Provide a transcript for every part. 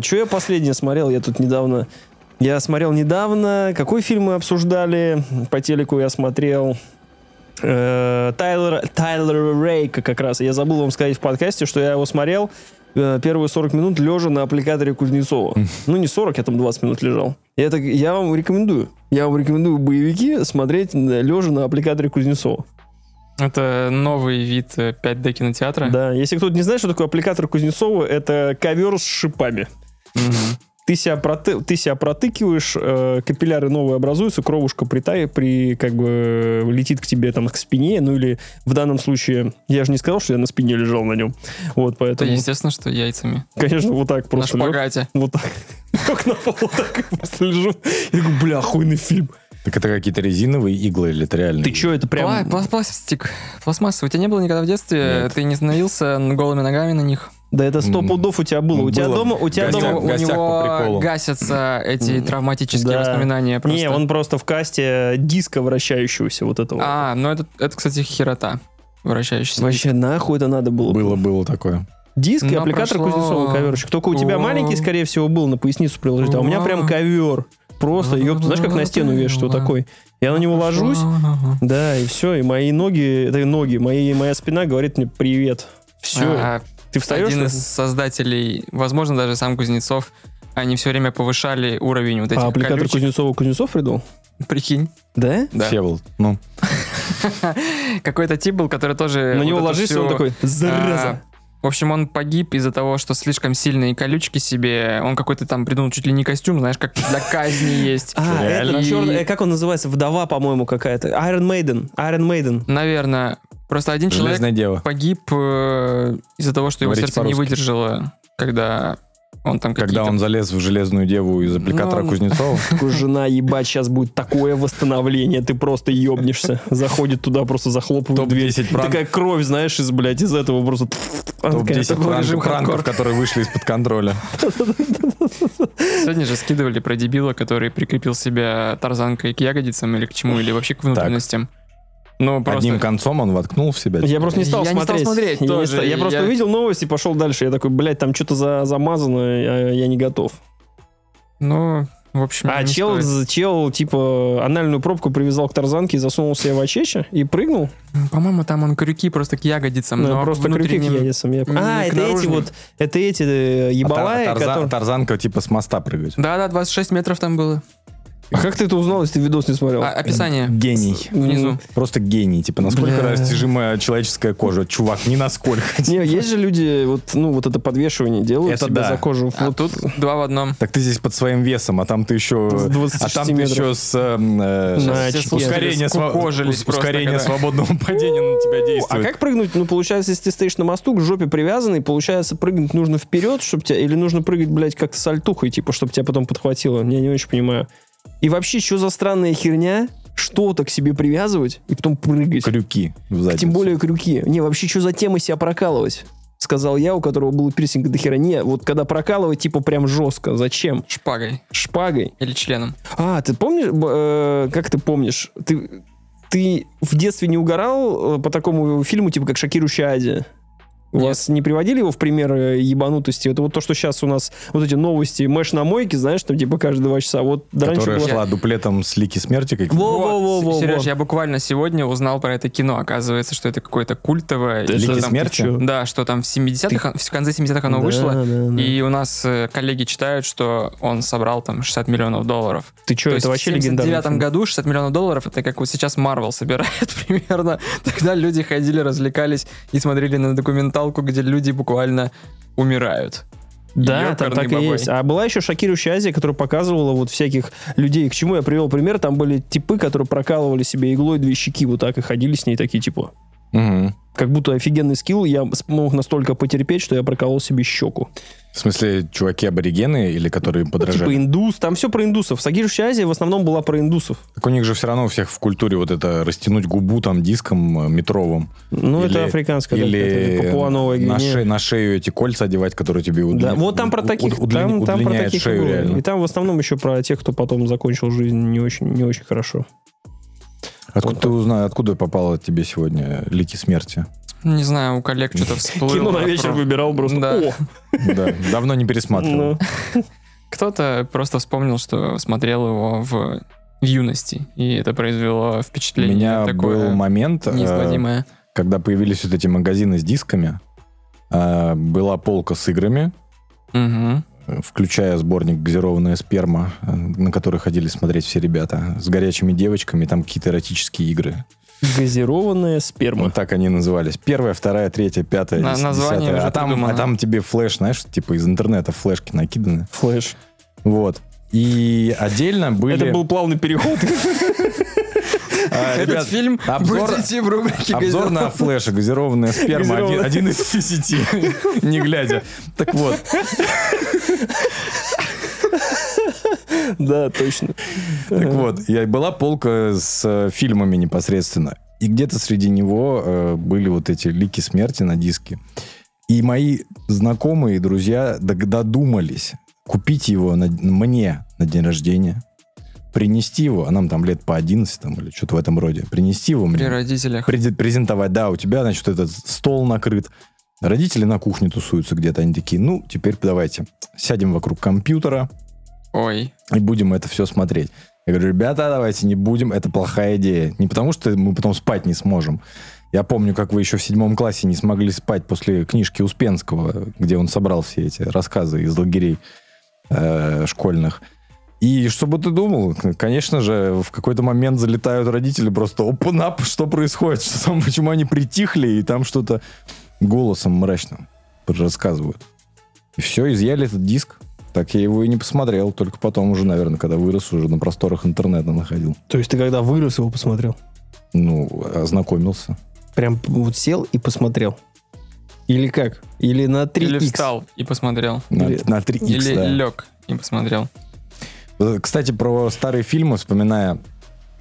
Че я последнее смотрел? Я смотрел недавно. Какой фильм мы обсуждали? По телеку я смотрел... Тайлера Рейка как раз. Я забыл вам сказать в подкасте, что я его смотрел первые 40 минут лежа на аппликаторе Кузнецова. Ну, не 40, я там 20 минут лежал. Я вам рекомендую. Я вам рекомендую боевики смотреть лежа на аппликаторе Кузнецова. Это новый вид 5D кинотеатра. Да, если кто-то не знает, что такое аппликатор Кузнецова, это ковер с шипами. Ты себя протыкиваешь, капилляры новые образуются, кровушка летит к тебе там к спине, ну или в данном случае, я же не сказал, что я на спине лежал на нем. Вот, поэтому... Да, естественно, что яйцами. Конечно, вот так просто. На шпагате. Вот так. Как на полу, так просто лежу. Я говорю, бля, охуенный фильм. Так это какие-то резиновые иглы или это реально? Ты чё, это прям... пластик, пластмассовый. У тебя не было никогда в детстве? Нет. Ты не становился голыми ногами на них? Да это 100 пудов у тебя было. У тебя дома у него гасятся эти травматические воспоминания. Просто. Не, он просто в касте диска вращающегося вот этого. А, ну это кстати, херота вращающаяся. Вообще нахуй это надо было? Было такое. Диск и аппликатор Кузнецова, коверчик. Только у тебя маленький, скорее всего, был на поясницу приложить, а у меня прям ковер. Просто, ёпта, знаешь, как на стену вешать, вот такой. Я на него ложусь, да, и все, и мои ноги, это ноги, моя спина говорит мне «Привет». Все. Ты встаешь? Один из создателей, возможно, даже сам Кузнецов, они все время повышали уровень вот этих колючек. А аппликатор Кузнецова Кузнецов придумал? Прикинь. Да? Да. Всеволод, ну. Какой-то тип был, который тоже... На него ложишься, он такой «Зараза». В общем, он погиб из-за того, что слишком сильные колючки себе. Он какой-то там придумал чуть ли не костюм, знаешь, как для казни есть. А, это как он называется? Вдова, по-моему, какая-то. Iron Maiden. Наверное. Просто один человек погиб из-за того, что его сердце не выдержало, когда... Когда он залез в железную деву из аппликатора Кузнецова. Жена, ебать, сейчас будет такое восстановление, ты просто ебнешься. Заходит туда, просто захлопывает дверь. Такая кровь, знаешь, из этого просто... Топ-10 пранков, которые вышли из-под контроля. Сегодня же скидывали про дебила, который прикрепил себя тарзанкой к ягодицам или к чему, или вообще к внутренностям. Одним концом он воткнул в себя. Я просто не стал смотреть. Я просто увидел новость и пошел дальше. Я такой, блядь, там что-то замазано, я не готов. В общем, чел, типа, анальную пробку привязал к тарзанке и засунул себе в очече и прыгнул. По-моему, там он крюки просто к ягодицам. Да, просто крюки к ягодицам. Это эти ебалаи, которые... Тарзанка, типа, с моста прыгать. Да, 26 метров там было. А как ты это узнал, если ты видос не смотрел? Описание. Гений. Внизу. Просто гений. Типа, насколько растяжимая человеческая кожа. Чувак, ни насколько. Не, есть же люди, вот это подвешивание делают это себе за кожу. А тут 2 в 1. Так ты здесь под своим весом, а там ты еще... Ускорение свободного падения на тебя действует. А как прыгнуть? Получается, если ты стоишь на мосту, к жопе привязанный, получается, прыгнуть нужно вперед, чтобы тебя... Или нужно прыгать, блядь, как-то с альтухой, типа, чтобы тебя потом подхватило. Я не очень понимаю. И вообще, что за странная херня? Что-то к себе привязывать и потом прыгать. Крюки в задницу. Тем более крюки. Не, вообще, что за тема себя прокалывать? Сказал я, у которого был пирсинг до хера. Не, вот когда прокалывать, типа, прям жестко. Зачем? Шпагой. Или членом. А, ты помнишь, как ты помнишь? Ты в детстве не угорал по такому фильму, типа, как «Шокирующая азия»? Нет. Вас не приводили его в пример ебанутости? Это вот то, что сейчас у нас вот эти новости. Мэш на мойке, знаешь, там типа каждые 2 часа. Вот которая раньше шла дуплетом с Лики Смерти. Во-во-во. Сереж, я буквально сегодня узнал про это кино. Оказывается, что это какое-то культовое. Лики Смерти? Да, что там в 70-х, в конце 70-х оно вышло. Да. И у нас коллеги читают, что он собрал там $60 миллионов. Ты что, это вообще легендарный? В 1979 году $60 миллионов, это как вот сейчас Marvel собирает примерно. Тогда люди ходили, развлекались и смотрели на документалку, где люди буквально умирают. Да, там так и есть. А была еще «Шокирующая Азия», которая показывала вот всяких людей. К чему я привел пример? Там были типы, которые прокалывали себе иглой 2 щеки, вот так и ходили с ней такие типа. Угу. Как будто офигенный скилл, я смог настолько потерпеть, что я проколол себе щеку. В смысле, чуваки-аборигены или которые им подражали? Типа индус, там все про индусов. Шокирующая Азия в основном была про индусов. Так у них же все равно у всех в культуре вот это растянуть губу там диском метровым. Ну, или, это африканская. Или на шею эти кольца одевать, которые тебе удлиняют. Да, вот там про таких, там про таких шею реально. И там в основном еще про тех, кто потом закончил жизнь не очень хорошо. Откуда ты узнал, откуда попало тебе сегодня «Лики смерти»? Не знаю, у коллег что-то всплыло. Кино на вечер выбирал просто. Да. О! Да, давно не пересматривал. Но. Кто-то просто вспомнил, что смотрел его в юности, и это произвело впечатление. У меня такое был момент, когда появились вот эти магазины с дисками, была полка с играми, включая сборник «Газированная сперма», на который ходили смотреть все ребята, с горячими девочками, там какие-то эротические игры. «Газированная сперма». Вот так они назывались. Первая, вторая, третья, пятая, десятая. А там тебе флеш, знаешь, типа из интернета флешки накиданы. Флеш. Вот. И отдельно были... Это был плавный переход. Этот фильм будет идти в рубрике «Обзор на флеши. Газированная сперма». Один из 10. Не глядя. Так вот. Да, точно. Так вот, была полка с фильмами непосредственно. И где-то среди него были вот эти «Лики смерти» на диске. И мои знакомые и друзья додумались купить его мне на день рождения. Принести его, а нам там лет по 11 там, или что-то в этом роде, принести его мне. При родителях. Презентовать, да, у тебя, значит, этот стол накрыт. Родители на кухне тусуются где-то, они такие, ну, теперь давайте сядем вокруг компьютера. Ой. И будем это все смотреть. Я говорю, ребята, давайте не будем, это плохая идея. Не потому, что мы потом спать не сможем. Я помню, как вы еще в 7 классе не смогли спать после книжки Успенского, где он собрал все эти рассказы из лагерей школьных. И что бы ты думал? Конечно же, в какой-то момент залетают родители просто опен-ап, что происходит, что там, почему они притихли, и там что-то голосом мрачным рассказывают. И все, изъяли этот диск. Так я его и не посмотрел, только потом уже, наверное, когда вырос, уже на просторах интернета находил. То есть ты когда вырос, его посмотрел? Ну, ознакомился. Прям вот сел и посмотрел? Или как? Или на 3Х? Или встал и посмотрел. На 3Х, или да. Лег и посмотрел. Кстати, про старые фильмы, вспоминая,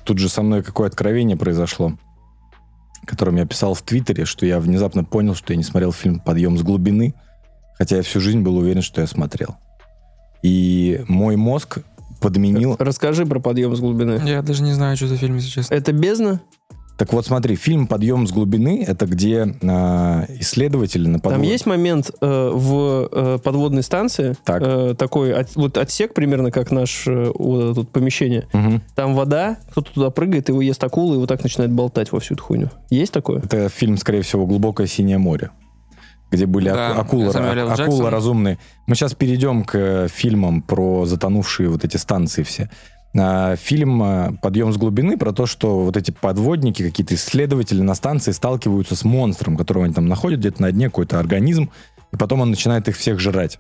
тут же со мной какое откровение произошло, которым я писал в Твиттере, что я внезапно понял, что я не смотрел фильм «Подъем с глубины», хотя я всю жизнь был уверен, что я смотрел. И мой мозг подменил... Расскажи про «Подъем с глубины». Я даже не знаю, что за фильм, если честно. Это «Бездна»? Так вот, смотри, фильм «Подъем с глубины» — это где исследователи на подводной... Там есть момент в подводной станции, так. Такой вот отсек примерно, как наше вот тут помещение. Угу. Там вода, кто-то туда прыгает, его ест акула, и вот так начинает болтать во всю эту хуйню. Есть такое? Это фильм, скорее всего, «Глубокое синее море», где были акулы разумные. Мы сейчас перейдем к фильмам про затонувшие вот эти станции все. Фильм «Подъем с глубины» про то, что вот эти подводники, какие-то исследователи на станции сталкиваются с монстром, которого они там находят где-то на дне, какой-то организм, и потом он начинает их всех жрать.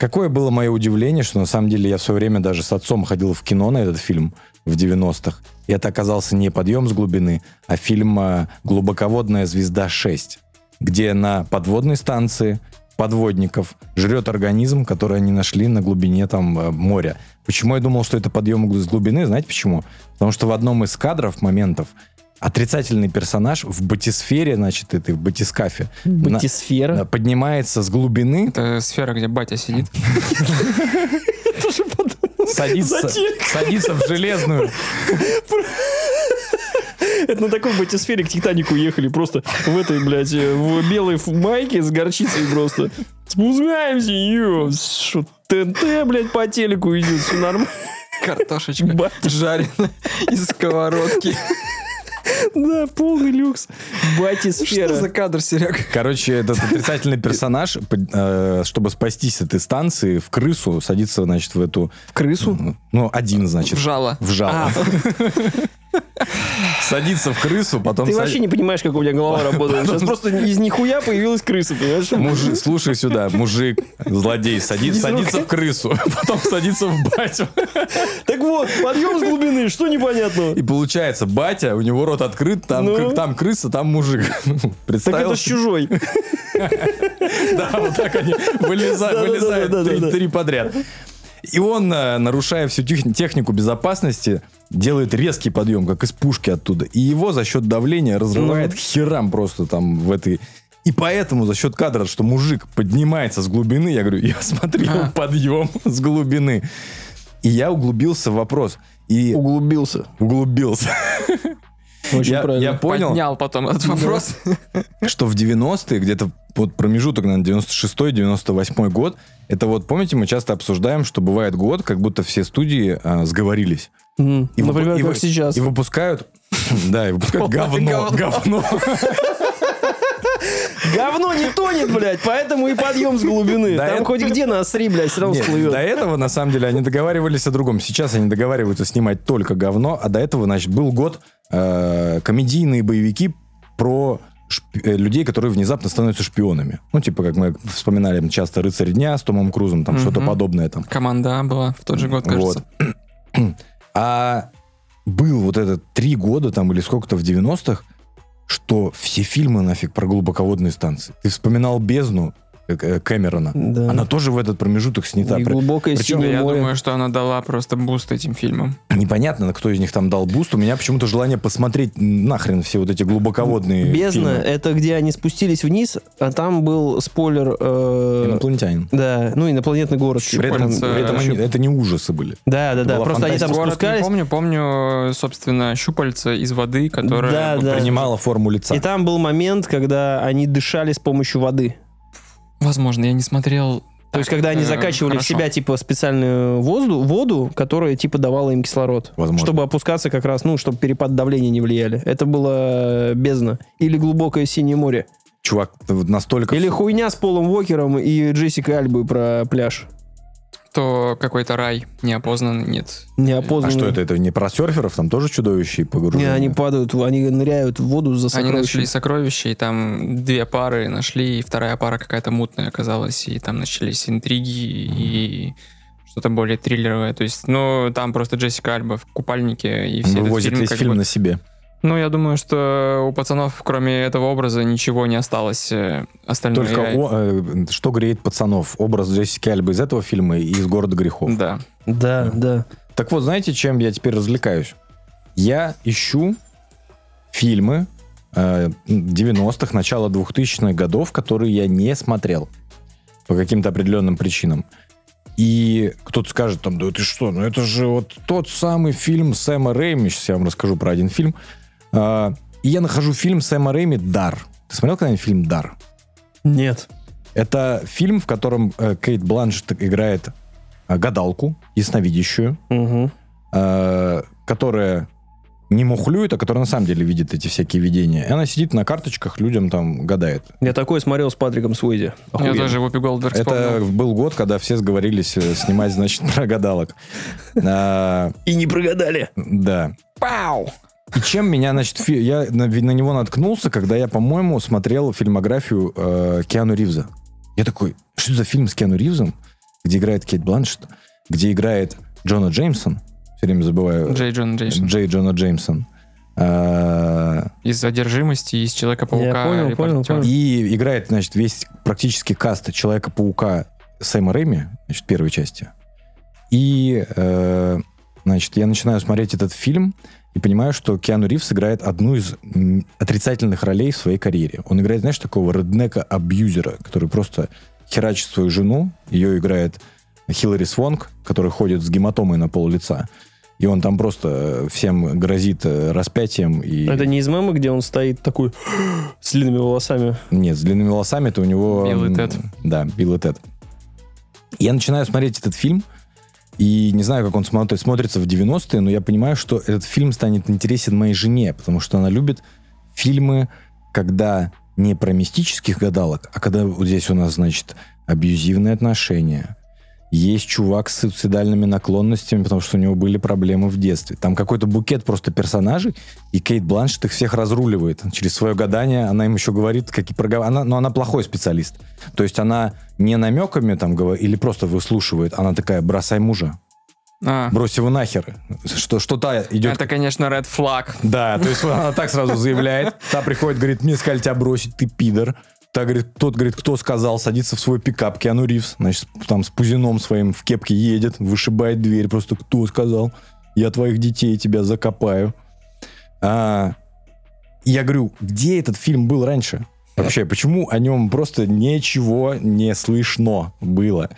Какое было мое удивление, что на самом деле я в свое время даже с отцом ходил в кино на этот фильм в 90-х, и это оказался не «Подъем с глубины», а фильм «Глубоководная звезда 6», где на подводной станции подводников жрет организм, который они нашли на глубине там моря. Почему я думал, что это «Подъем с глубины»? Знаете почему? Потому что в одном из кадров, моментов, отрицательный персонаж в батисфере, значит, этой, в батискафе. Батисфера? Поднимается с глубины. Это сфера, где батя сидит. Садится в железную... Это на такой батисфере к «Титанику» ехали. Просто в этой, блядь, в белой майке с горчицей просто. Спускаемся, ё. ТНТ, блядь, по телеку идет. Все нормально. Картошечка жареная из сковородки. Да, полный люкс. Батисфера. Что за кадр, Серега? Короче, этот отрицательный персонаж, чтобы спастись с этой станции, в крысу садится, значит, в эту... В крысу? Ну, один, значит. В жало. В жало. Садится в крысу, потом... Ты вообще не понимаешь, как у меня голова работает. Сейчас просто из нихуя появилась крыса, понимаешь? Мужик, слушай сюда, мужик, злодей, садится в крысу, потом садится в батю. Так вот, подъем с глубины, что непонятного? И получается, батя, у него рот открыт, там крыса, там мужик. Так это ж чужой. Да, вот так они вылезают три подряд. И он, нарушая всю технику безопасности, делает резкий подъем, как из пушки оттуда. И его за счет давления разрывает к херам просто там в этой... И поэтому за счет кадра, что мужик поднимается с глубины, я говорю, я смотрел подъем с глубины. И я углубился в вопрос. И... Углубился. Очень правильно. Я понял, поднял потом этот вопрос. Что в 90-е, где-то вот промежуток, наверное, 96-98 год, это вот, помните, мы часто обсуждаем, что бывает год, как будто все студии сговорились. И например, как сейчас. И выпускают... Да, и выпускают говно. Говно не тонет, блядь, поэтому и подъем с глубины. Там хоть где на осри, блядь, сразу всплывет. До этого, на самом деле, они договаривались о другом. Сейчас они договариваются снимать только говно, а до этого, значит, был год комедийные боевики про людей, которые внезапно становятся шпионами. Ну, типа, как мы вспоминали часто «Рыцарь дня» с Томом Крузом, там что-то подобное. Там. Команда была в тот же год, кажется. Вот. А был вот этот 3 года там или сколько-то в 90-х, что все фильмы нафиг про глубоководные станции. Ты вспоминал «Бездну» Кэмерона. Да. Она тоже в этот промежуток снята. И глубокое синее море. Я думаю, что она дала просто буст этим фильмам. Непонятно, кто из них там дал буст. У меня почему-то желание посмотреть нахрен все вот эти глубоководные «Бездна» фильмы. Это где они спустились вниз, а там был спойлер... Инопланетянин. Да, ну инопланетный город. При этом они, это не ужасы были. Да. Просто фантастика. Они там город спускались. Помню, собственно, щупальца из воды, которая принимала форму лица. И там был момент, когда они дышали с помощью воды. Возможно, я не смотрел... То есть, когда они закачивали в себя, типа, специальную воду, которая, типа, давала им кислород. Возможно. Чтобы опускаться как раз, ну, чтобы перепад давления не влияли. Это было «Бездна». Или «Глубокое синее море». Чувак, настолько... Или хуйня с Полом Уокером и Джессикой Альбой про пляж. То какой-то рай неопознанный, нет. Неопознанный. А что это? Это не про серферов? Там тоже чудовища и погружения? Нет, они падают, они ныряют в воду за сокровищем. Они нашли сокровища, и там 2 пары нашли, и 2-я пара какая-то мутная оказалась, и там начались интриги, и что-то более триллеровое. То есть, ну, там просто Джессика Альба в купальнике, и все. Вывозит весь фильм на себе. Ну, я думаю, что у пацанов, кроме этого образа, ничего не осталось. Остальное... Только что греет пацанов? Образ Джессики Альбы из этого фильма и из «Города грехов». Да. Так вот, знаете, чем я теперь развлекаюсь? Я ищу фильмы 90-х, начала 2000-х годов, которые я не смотрел по каким-то определенным причинам. И кто-то скажет, там, да ты что, ну это же вот тот самый фильм Сэма Рэйми. Сейчас я вам расскажу про один фильм. И я нахожу фильм Сэма Рэйми «Дар». Ты смотрел когда-нибудь фильм «Дар»? Нет. Это фильм, в котором Кейт Бланшетт играет гадалку, ясновидящую, которая не мухлюет, а которая на самом деле видит эти всякие видения. И она сидит на карточках, людям там гадает. Я такое смотрел с Патриком Суэйзи. Я тоже Вупи Голдберг вспомнил. Это был год, когда все сговорились снимать, значит, про гадалок. И не прогадали. Да. Пау! И чем меня, значит, я на него наткнулся, когда я, по-моему, смотрел фильмографию Киану Ривза. Я такой, что за фильм с Киану Ривзом, где играет Кейт Бланшетт, где играет Джона Джеймсон, все время забываю. Джей Джона Джеймсон. Из «Одержимости», из «Человека-паука». Я понял. И играет, значит, весь практически каст «Человека-паука» Сэма Рэйми, значит, первой части. И, значит, я начинаю смотреть этот фильм и понимаю, что Киану Ривз играет одну из отрицательных ролей в своей карьере. Он играет, знаешь, такого реднека-абьюзера, который просто херачит свою жену. Ее играет Хилари Свонг, который ходит с гематомой на пол лица. И он там просто всем грозит распятием. И... Это не из мемы, где он стоит такой с длинными волосами? Нет, с длинными волосами это у него... Билл и Тед. Да, Билл и Тед. Я начинаю смотреть этот фильм, и не знаю, как он смотрится в 90-е, но я понимаю, что этот фильм станет интересен моей жене, потому что она любит фильмы, когда не про мистических гадалок, а когда вот здесь у нас, значит, абьюзивные отношения, Есть чувак с суицидальными наклонностями, потому что у него были проблемы в детстве. Там какой-то букет просто персонажей, и Кейт Бланшетт их всех разруливает. Через свое гадание она им еще говорит, какие проговоры. Но она плохой специалист. То есть она не намеками там говорит, или просто выслушивает. Она такая: бросай мужа. Брось его нахер. Что-то идет... Это, конечно, red flag. Да, то есть она так сразу заявляет. Та приходит, говорит: мне сказали тебя бросить, ты пидор. Тот говорит, кто сказал, садится в свой пикап, Киану Ривз, значит, там с пузином своим в кепке едет, вышибает дверь, просто кто сказал, я твоих детей тебя закопаю. Я говорю, где этот фильм был раньше? Вообще, почему о нем просто ничего не слышно было?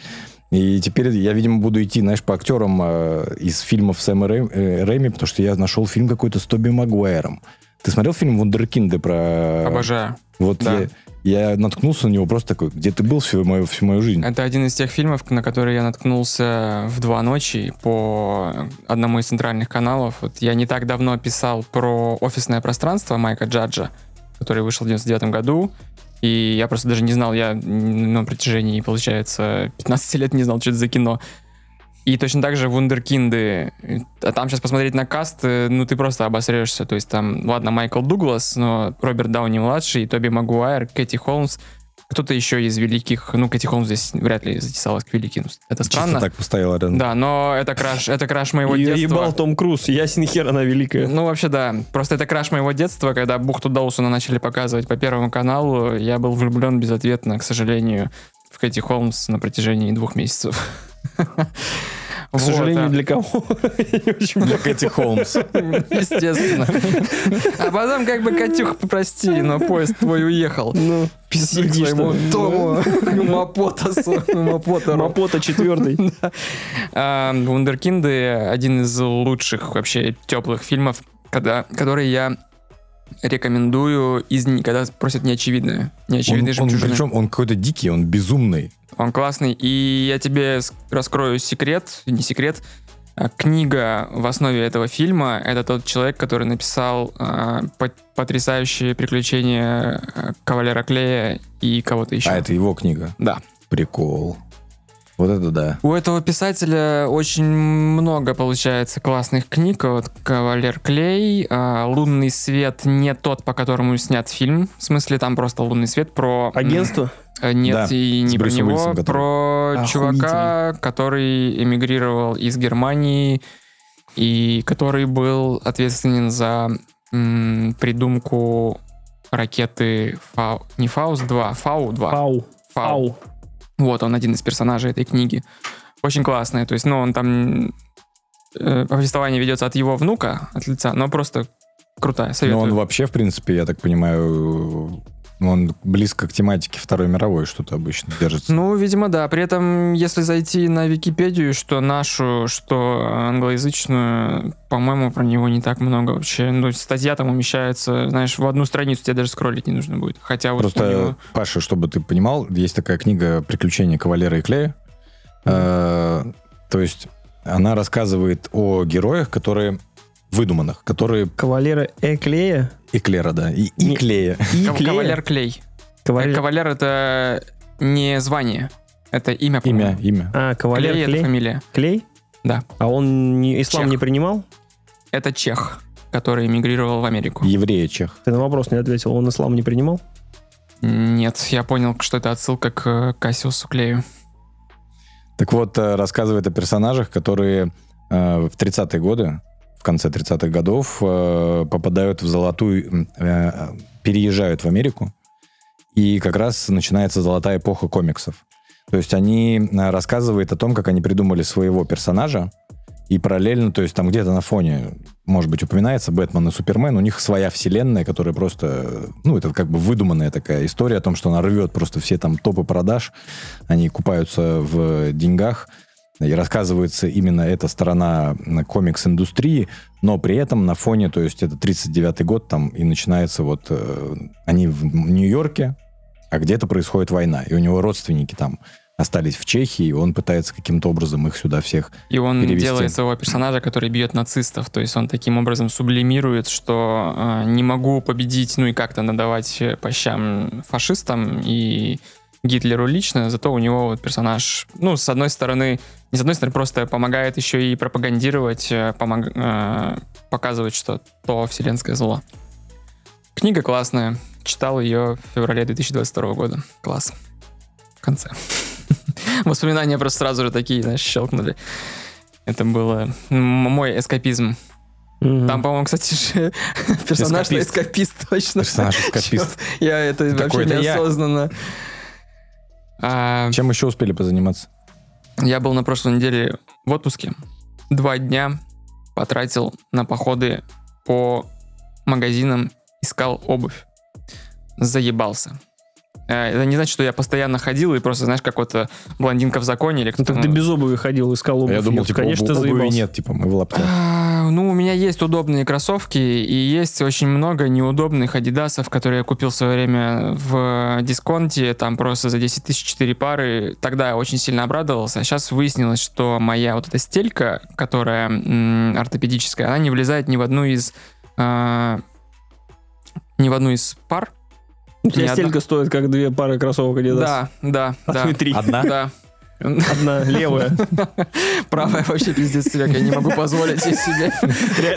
И теперь я, видимо, буду идти, знаешь, по актерам из фильмов Сэма Рэйми, потому что я нашел фильм какой-то с Тоби Магуайром. Ты смотрел фильм «Вундеркинды» про... Обожаю. Вот да. Я наткнулся на него просто такой, где ты был всю мою жизнь. Это один из тех фильмов, на который я наткнулся в 2 ночи по одному из центральных каналов. Вот я не так давно писал про «Офисное пространство» Майка Джаджа, который вышел в 99 году. И я просто даже не знал, я на протяжении, получается, 15 лет не знал, что это за кино. И точно так же «Вундеркинды». А там сейчас посмотреть на каст, ну ты просто обосрешься. То есть там, ладно, Майкл Дуглас, но Роберт Дауни-младший, Тоби Магуайр, Кэти Холмс. Кто-то еще из великих... Ну, Кэти Холмс здесь вряд ли затесалась к великим. Это странно. Чисто так поставила рядом. Да, но это краш моего детства. Я ебал Том Круз, ясен хер, она великая. Ну, вообще, да. Просто это краш моего детства, когда бухту Доусона начали показывать по Первому каналу. Я был влюблен безответно, к сожалению, в Кэти Холмс на протяжении 2 месяцев. К сожалению, для кого? Для Кэти Холмс. Естественно. А потом как бы: Катюх, прости, но поезд твой уехал. Ну, писи к своему Тому Мапота. Мапота 4. «Вундеркинды» — один из лучших вообще теплых фильмов, которые я рекомендую, когда просят неочевидное. Неочевидное жемчужины. Причем он какой-то дикий, он безумный. Он классный. И я тебе раскрою секрет, не секрет. Книга в основе этого фильма — это тот человек, который написал потрясающие приключения Кавалера Клея и кого-то еще. А это его книга? Да. Прикол. Вот это да. У этого писателя очень много, получается, классных книг. Вот «Кавалер Клей», «Лунный свет», не тот, по которому снят фильм. В смысле, там просто «Лунный свет» про... Агентство? Нет, да, и не про него. Уильсон, про чувака, который эмигрировал из Германии и который был ответственен за придумку ракеты Фау. Вот, он один из персонажей этой книги. Очень классная. То есть, ну, он там... повествование ведется от его внука, от лица, но просто крутая, советую. Ну, он вообще, в принципе, я так понимаю... Он близко к тематике Второй мировой что-то обычно держится. Ну, видимо, да. При этом, если зайти на Википедию, что нашу, что англоязычную, по-моему, про него не так много вообще. Ну, статья там умещается, знаешь, в одну страницу, тебе даже скроллить не нужно будет. Хотя вот просто, него... Паша, чтобы ты понимал, есть такая книга «Приключения Кавалера и Клея». Mm-hmm. То есть она рассказывает о героях, которые... выдуманных, которые... Кавалера Эклея? Эклера, да. И Клея. Кавалер Клей. Кавалер — это не звание, это имя. Имя. А, Кавалер Клей — это фамилия. Клей? Да. А он ислам чех не принимал? Это чех, который эмигрировал в Америку. Еврея-чех. Ты на вопрос не ответил, он ислам не принимал? Нет, я понял, что это отсылка к Кассиусу Клею. Так вот, рассказывает о персонажах, которые в 30-е годы, в конце 30-х годов попадают в золотую... переезжают в Америку, и как раз начинается золотая эпоха комиксов. То есть они рассказывают о том, как они придумали своего персонажа, и параллельно, то есть там где-то на фоне, может быть, упоминается Бэтмен и Супермен, у них своя вселенная, которая просто... Ну, это как бы выдуманная такая история о том, что она рвет просто все там топы продаж, они купаются в деньгах, и рассказывается именно эта сторона комикс-индустрии, но при этом на фоне, то есть это 39-й год, там и начинается вот... они в Нью-Йорке, а где-то происходит война, и у него родственники там остались в Чехии, и он пытается каким-то образом их сюда всех перевести. И он делает своего персонажа, который бьет нацистов, то есть он таким образом сублимирует, что не могу победить, ну и как-то надавать по щам фашистам, и... Гитлеру лично, зато у него вот персонаж, ну, с одной стороны, не с одной стороны, просто помогает еще и пропагандировать, показывать, что то вселенское зло. Книга классная. Читал ее в феврале 2022 года. Класс. В конце. Воспоминания просто сразу же такие, знаешь, щелкнули. Это был мой эскапизм. Там, по-моему, кстати же, персонаж эскапист точно. Персонаж эскапист. Я это такой, вообще неосознанно. Чем еще успели позаниматься? Я был на прошлой неделе в отпуске. 2 дня потратил на походы по магазинам, искал обувь. Заебался. Это не значит, что я постоянно ходил и просто, знаешь, как вот блондинка в законе или кто-то... Ну, так ты без обуви ходил, искал обувь. Я думал, типа, конечно, обуви нет, типа, мы в лапте. Ну, у меня есть удобные кроссовки и есть очень много неудобных адидасов, которые я купил в свое время в дисконте, там просто за 10 тысяч 4 пары. Тогда я очень сильно обрадовался. Сейчас выяснилось, что моя вот эта стелька, которая ортопедическая, она не влезает ни в одну из пар. У тебя стелька стоит, как 2 пары кроссовок Adidas. Да. Отметри. Одна? Да. Одна левая. Правая вообще пиздец себе, я не могу позволить себе.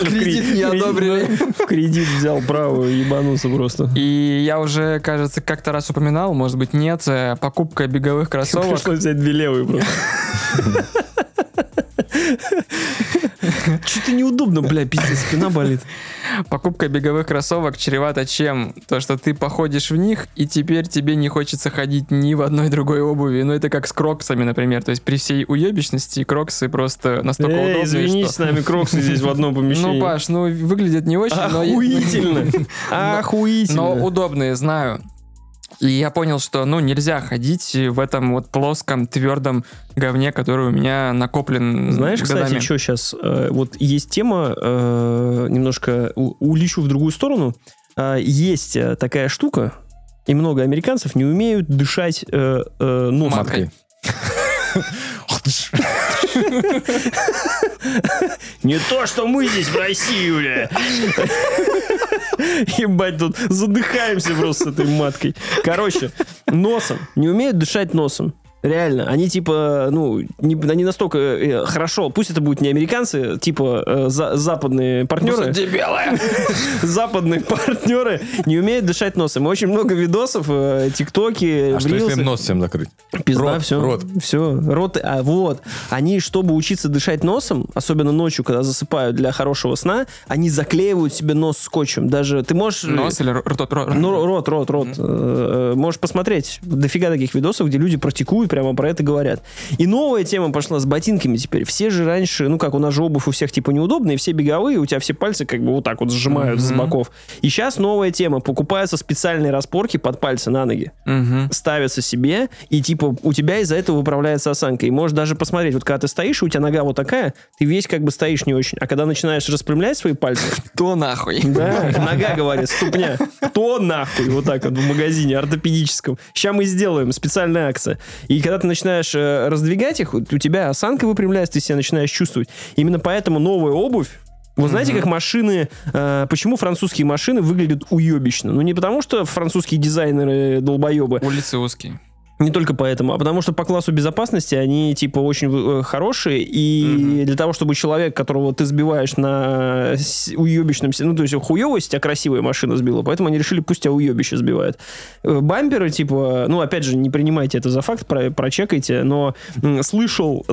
Кредит не одобрили. В кредит взял правую, ебанулся просто. И я уже, кажется, как-то раз упоминал, может быть, нет, покупка беговых кроссовок. Пришлось взять 2 левые просто. Что-то неудобно, бля, пиздец, спина болит. Покупка беговых кроссовок чревата чем? То, что ты походишь в них, и теперь тебе не хочется ходить ни в одной другой обуви. Ну, это как с кроксами, например. То есть при всей уебищности кроксы просто настолько удобные, извини, что... с нами кроксы здесь в одном помещении. Ну, Паш, ну, выглядят не очень, Охуительно. Но удобные, знаю. И я понял, что, ну, нельзя ходить в этом вот плоском, твердом говне, который у меня накоплен. Знаешь, годами. Кстати, что сейчас? Вот есть тема, немножко улечу в другую сторону. Есть такая штука, и много американцев не умеют дышать носом. Маткой. Не то, что мы здесь в России, бля. Ебать, тут задыхаемся просто с этой маткой. Короче, носом. Не умеют дышать носом. Реально. Они типа, ну, они настолько хорошо, пусть это будут не американцы, типа западные партнеры. Западные партнеры не умеют дышать носом. Очень много видосов, тиктоки. А что если им нос всем закрыть? Пизда, все. Рот. А вот. Они, чтобы учиться дышать носом, особенно ночью, когда засыпают для хорошего сна, они заклеивают себе нос скотчем. Даже ты можешь... Нос или рот? Ну, рот. Можешь посмотреть дофига таких видосов, где люди практикуют, прямо про это говорят. И новая тема пошла с ботинками теперь. Все же раньше, ну как, у нас же обувь у всех типа неудобная, все беговые, у тебя все пальцы как бы вот так вот сжимают с боков. И сейчас новая тема. Покупаются специальные распорки под пальцы на ноги. Ставятся себе, и типа у тебя из-за этого выправляется осанка. И можешь даже посмотреть, вот когда ты стоишь, у тебя нога вот такая, ты весь как бы стоишь не очень. А когда начинаешь распрямлять свои пальцы... Кто нахуй? Да, нога, говорит, ступня. Кто нахуй? Вот так вот в магазине ортопедическом. Сейчас мы сделаем специальная акция. И когда ты начинаешь раздвигать их, у тебя осанка выпрямляется, ты себя начинаешь чувствовать. Именно поэтому новая обувь. Вы знаете, как машины... почему французские машины выглядят уебищно? Ну, не потому, что французские дизайнеры долбоебы. Улицы узкие. Не только поэтому, а потому что по классу безопасности они, типа, очень хорошие, и для того, чтобы человек, которого ты сбиваешь на уебищном... Ну, то есть, хуёвость, тебя красивая машина сбила, поэтому они решили, пусть тебя уебище сбивает. Бамперы, типа... Ну, опять же, не принимайте это за факт, прочекайте, но слышал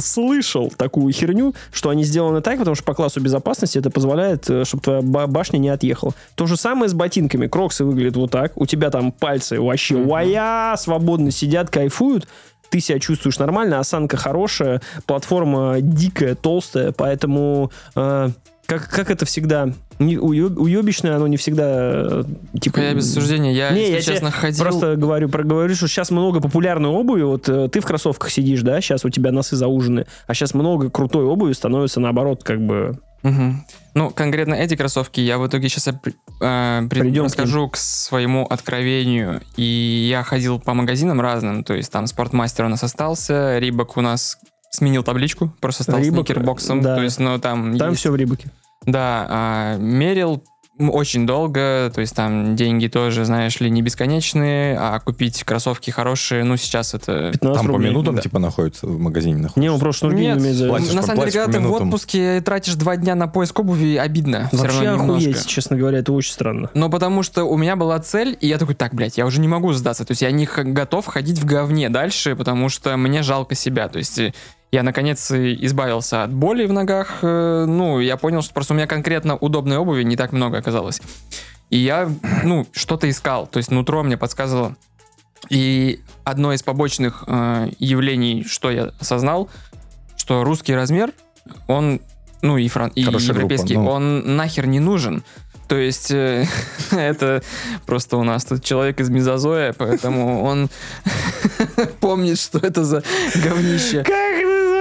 такую херню, что они сделаны так, потому что по классу безопасности это позволяет, чтобы твоя башня не отъехала. То же самое с ботинками. Кроксы выглядят вот так, у тебя там пальцы вообще свободно сидят, кайфуют, ты себя чувствуешь нормально, осанка хорошая, платформа дикая, толстая, поэтому как это всегда уебищное, оно не всегда типа... Я без суждения, я ходил... Просто говорю, что сейчас много популярной обуви, вот ты в кроссовках сидишь, да, сейчас у тебя носы заужены, а сейчас много крутой обуви становится наоборот как бы... Ну, конкретно эти кроссовки я в итоге сейчас расскажу к своему откровению. И я ходил по магазинам разным, то есть там Спортмастер у нас остался, Рибок у нас сменил табличку, просто стал Рибок, сникербоксом, да. То есть, ну, там все в Рибоке. Да, мерил очень долго, то есть там деньги тоже, знаешь ли, не бесконечные, а купить кроссовки хорошие, ну, сейчас это... 15 там рублей, по минутам, да. Типа, находится в магазине? Не, он просто шнурки не умеет. Платишь, на самом деле, когда ты в отпуске тратишь 2 дня на поиск обуви, обидно. Вообще охуеть, честно говоря, это очень странно. Но потому что у меня была цель, и я такой, так, блядь, я уже не могу сдаться, то есть я не готов ходить в говне дальше, потому что мне жалко себя, то есть... Я, наконец, избавился от боли в ногах. Ну, я понял, что просто у меня конкретно удобной обуви не так много оказалось. И я, что-то искал. То есть нутро мне подсказывало. И одно из побочных явлений, что я осознал, что русский размер, он, и европейский, группа, он нахер не нужен. То есть это просто у нас тут человек из мезозоя, поэтому он помнит, что это за говнище.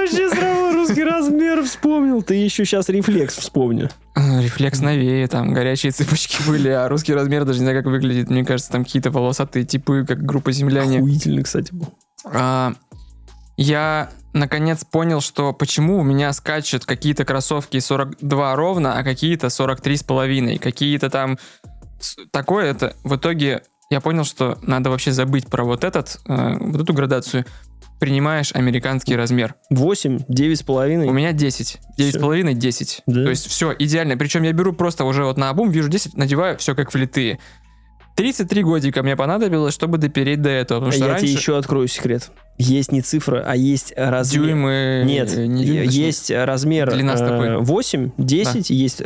Вообще сразу русский размер вспомнил. Ты еще сейчас рефлекс вспомни. Рефлекс новее, там горячие цыпочки были, а русский размер даже не знаю, как выглядит. Мне кажется, там какие-то волосатые типы, как группа земляне. Охуительный, кстати, был. Я, наконец, понял, что почему у меня скачут какие-то кроссовки 42 ровно, а какие-то 43,5. Какие-то там... Такое это... В итоге я понял, что надо вообще забыть про вот эту градацию. Принимаешь американский размер. 8, 9,5. У меня 10. 9,5, 10. Да. То есть все идеально. Причем я беру просто уже вот наобум, вижу 10, надеваю, все как влитые. 33 годика мне понадобилось, чтобы допереть до этого. Потому что я раньше... тебе еще открою секрет. Есть не цифра, а есть размер. Дюймы. Нет, не дюймы, есть размер 8, 10, да. Есть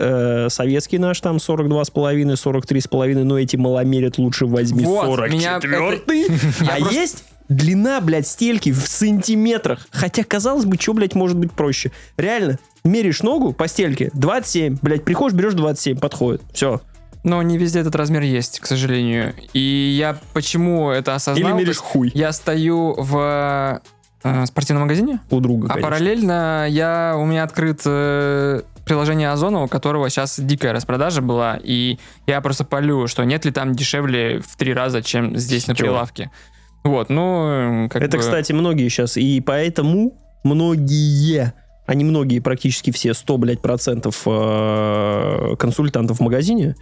советский наш там 42,5, 43,5, но эти маломерят, лучше возьми вот, 44-й. А есть... Длина, блядь, стельки в сантиметрах. Хотя, казалось бы, что, блядь, может быть проще. Реально, меришь ногу по стельке 27, блядь, приходишь, берешь 27, подходит. Все. Но не везде этот размер есть, к сожалению. И я почему это осознал? Или меришь хуй. Я стою в спортивном магазине. У друга, конечно. А параллельно у меня открыт... приложение Озона, у которого сейчас дикая распродажа была, и я просто палю, что нет ли там дешевле в 3 раза, чем здесь на прилавке. Вот, это, кстати, многие сейчас, и поэтому многие, а не многие, практически все 100% консультантов в магазине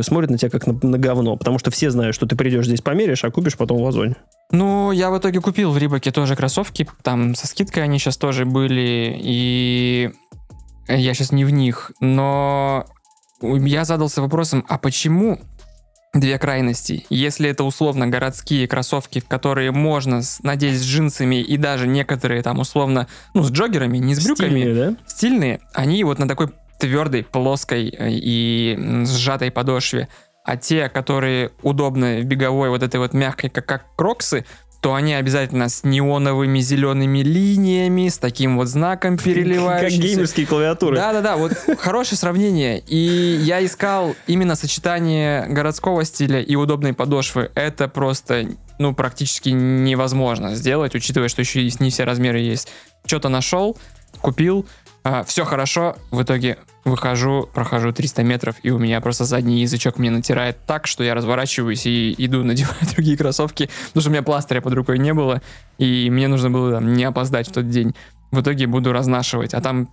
смотрят на тебя как на говно, потому что все знают, что ты придешь здесь померяешь, а купишь потом в Озоне. Ну, я в итоге купил в Рибоке тоже кроссовки, там со скидкой они сейчас тоже были, и... Я сейчас не в них, но я задался вопросом, а почему две крайности? Если это условно городские кроссовки, в которые можно надеть с джинсами и даже некоторые там условно, с джоггерами, не с брюками, стильные, да? Стильные, они вот на такой твердой, плоской и сжатой подошве, а те, которые удобны в беговой вот этой вот мягкой, как кроксы, то они обязательно с неоновыми зелеными линиями, с таким вот знаком переливающимся. Как геймерские клавиатуры. Да-да-да, вот хорошее сравнение. И я искал именно сочетание городского стиля и удобной подошвы. Это просто, практически невозможно сделать, учитывая, что еще не все размеры есть. Что-то нашел, купил, все хорошо. В итоге выхожу, прохожу 300 метров, и у меня просто задний язычок мне натирает так, что я разворачиваюсь и иду, надеваю другие кроссовки, потому что у меня пластыря под рукой не было, и мне нужно было не опоздать в тот день. В итоге буду разнашивать. А там,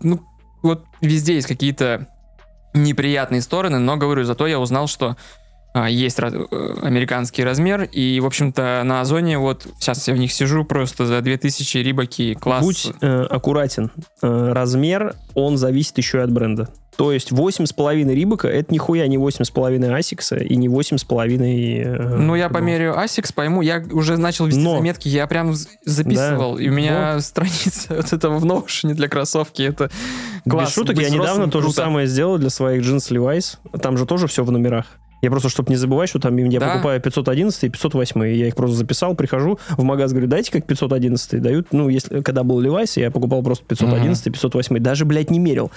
везде есть какие-то неприятные стороны, но, говорю, зато я узнал, что есть американский размер, и, в общем-то, на Озоне, сейчас я в них сижу, просто за 2000 рибаки, класс. Будь аккуратен. Размер, он зависит еще и от бренда. То есть 8,5 рибака, это нихуя не 8,5 асикса и не 8,5... я померяю асикс, пойму, я уже начал вести заметки, я прям записывал, да. И у меня страница вот этого в ноушене для кроссовки, это класс. Без шуток, я недавно то же самое сделал для своих джинс Levi's, там же тоже все в номерах. Я просто, чтобы не забывать, что там я покупаю 511 и 508, я их просто записал, прихожу в магаз, говорю, дайте как 511, дают, если когда был Levi's, я покупал просто 511 и 508, даже, блядь, не мерил.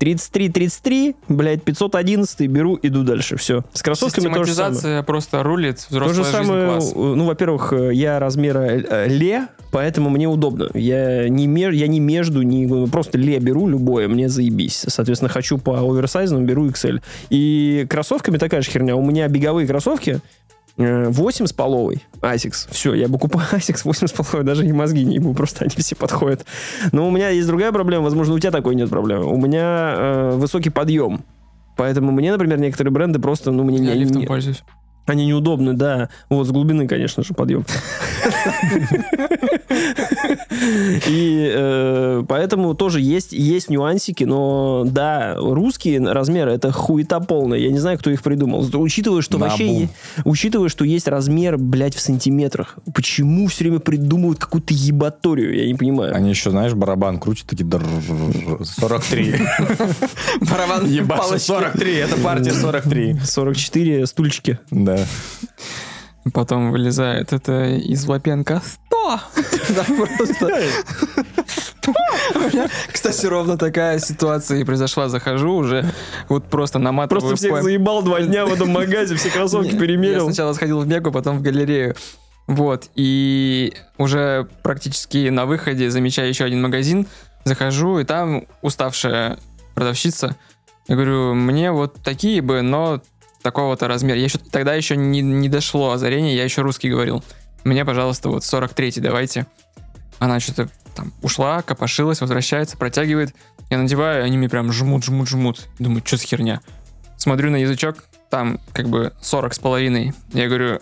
33, блядь, 511 беру, иду дальше, все. С кроссовками тоже самое. Систематизация просто рулит, взрослая жизнь, класс. То же самое, во-первых, я размера ле, поэтому мне удобно. Я не просто ле беру любое, мне заебись. Соответственно, хочу по оверсайзному, беру XL. И кроссовками такая же херня. У меня беговые кроссовки 8,5 Асикс. Все, я покупаю Асикс 8,5, даже и мозги не ему, просто они все подходят. Но у меня есть другая проблема, возможно, у тебя такой нет проблемы. У меня высокий подъем. Поэтому мне, например, некоторые бренды просто... ну, мне я не, лифтом не... пользуюсь. Они неудобны, да. Вот, с глубины, конечно же, подъем. И поэтому тоже есть нюансики, но да, русские размеры — это хуета полная. Я не знаю, кто их придумал. Учитывая, что вообще... Учитывая, что есть размер, блядь, в сантиметрах. Почему все время придумывают какую-то ебаторию? Я не понимаю. Они еще, знаешь, барабан крутят, такие... 43. Барабан ебашит 43. Это партия 43. 44 стульчики. Да. Потом вылезает это из Лапенко 100! Да, просто... Кстати, ровно такая ситуация и произошла. Захожу уже, вот просто наматываю... Просто всех заебал 2 дня в этом магазе, все кроссовки перемерил. Я сначала сходил в Мегу, потом в галерею. Вот, и уже практически на выходе замечаю еще один магазин, захожу, и там уставшая продавщица. Я говорю, мне вот такие бы, но... такого-то размера. Я еще, тогда еще не дошло озарение, я еще русский говорил. Мне, пожалуйста, вот 43-й давайте. Она что-то там ушла, копошилась, возвращается, протягивает. Я надеваю, они мне прям жмут. Думаю, что за херня? Смотрю на язычок, там как бы 40 с половиной. Я говорю,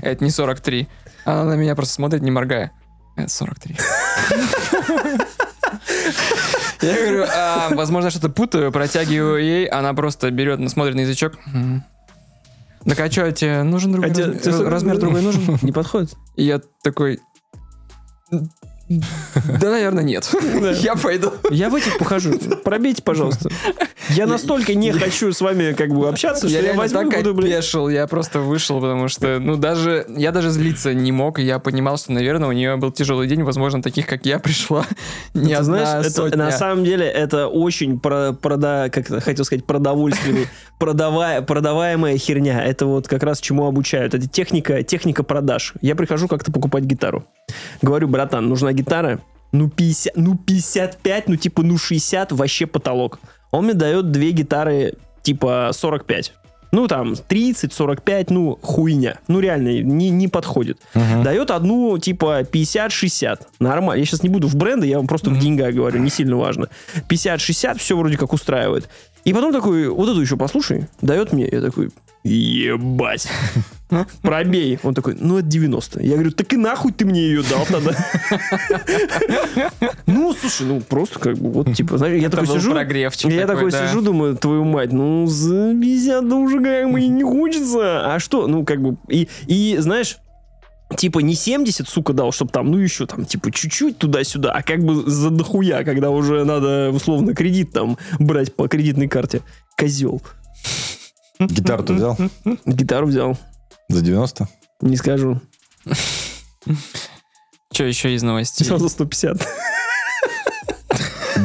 это не 43. Она на меня просто смотрит, не моргая. Это 43. Я говорю, возможно, что-то путаю, протягиваю ей, она просто берет, смотрит на язычок. Так а что, тебе нужен другой размер? Другой нужен? Не подходит? И я такой... Да, наверное, нет. Я пойду. Я в этих похожу. Пробейте, пожалуйста. Я настолько не хочу с вами как бы общаться, что я возьму и буду... Я просто вышел, потому что... Я даже злиться не мог, и я понимал, что, наверное, у нее был тяжелый день. Возможно, таких, как я, пришла не одна сотня. На самом деле, это очень, как хотел сказать, продовольственный, продаваемая херня. Это вот как раз чему обучают. Это техника продаж. Я прихожу как-то покупать гитару. Говорю, братан, нужна гитара, 55, 60, вообще потолок. Он мне дает 2 гитары, 45. 30, 45, хуйня. Реально, не подходит. Uh-huh. Дает одну, 50, 60. Нормально. Я сейчас не буду в бренды, я вам просто в деньгах говорю, не сильно важно. 50, 60, все вроде как устраивает. И потом такой, вот эту еще послушай, дает мне, я такой... Ебать. Пробей. Он такой, это 90. Я говорю, так и нахуй ты мне ее дал тогда. Слушай, просто как бы, я такой сижу. Я такой сижу, думаю, твою мать, за 50 уже как бы не хочется. А что, и знаешь... не 70, сука, дал, чтобы там, еще там, чуть-чуть туда-сюда, а как бы за дохуя, когда уже надо, условно, кредит там брать по кредитной карте. Козел. Гитару ты взял? Гитару взял. За 90? Не скажу. Че еще из новостей? Все за 150. 2.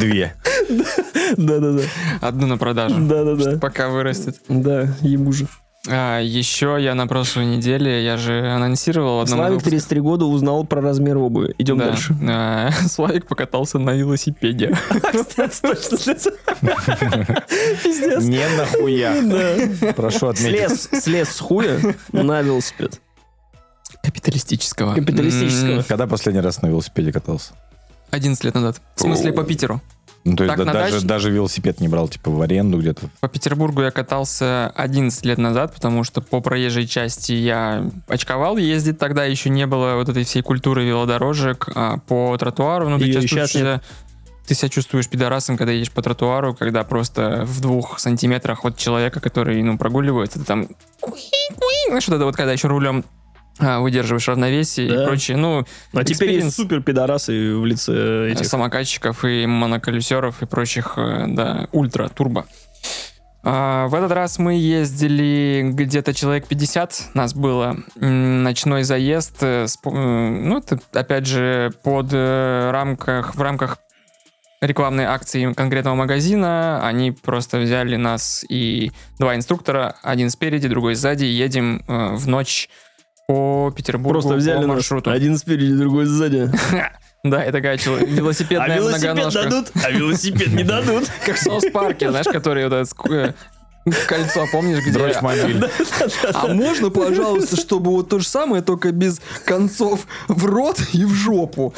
Да. 1 на продажу. Да. Пока вырастет. Да, ему же. Еще я на прошлой неделе, я же анонсировал... Славик 33 года узнал про размер обуви. Идем дальше. Славик покатался на велосипеде. Пиздец. Не нахуя. Прошу отметить. Слез с хуя на велосипед. Капиталистического. Когда последний раз на велосипеде катался? 11 лет назад. В смысле, по Питеру. То есть даже велосипед не брал, в аренду где-то? По Петербургу я катался 11 лет назад, потому что по проезжей части я очковал ездить. Тогда еще не было вот этой всей культуры велодорожек по тротуару. Ты себя чувствуешь пидорасом, когда едешь по тротуару, когда просто в 2 сантиметрах от человека, который прогуливается, ты там... когда еще рулем... выдерживаешь равновесие и прочее. А теперь есть супер пидорасы в лице этих... самокатчиков и моноколесеров и прочих, ультра-турбо. В этот раз мы ездили где-то человек 50, нас было ночной заезд, это, опять же, в рамках рекламной акции конкретного магазина, они просто взяли нас и 2 инструктора, один спереди, другой сзади, едем в ночь по Петербургу. Просто взяли маршрут. Один спереди, другой сзади. Да, это такая велосипедная многоножка. А велосипед дадут, а велосипед не дадут. Как в Саус-парке, знаешь, который вот это кольцо, помнишь, где... А можно, пожалуйста, чтобы вот то же самое, только без концов в рот и в жопу?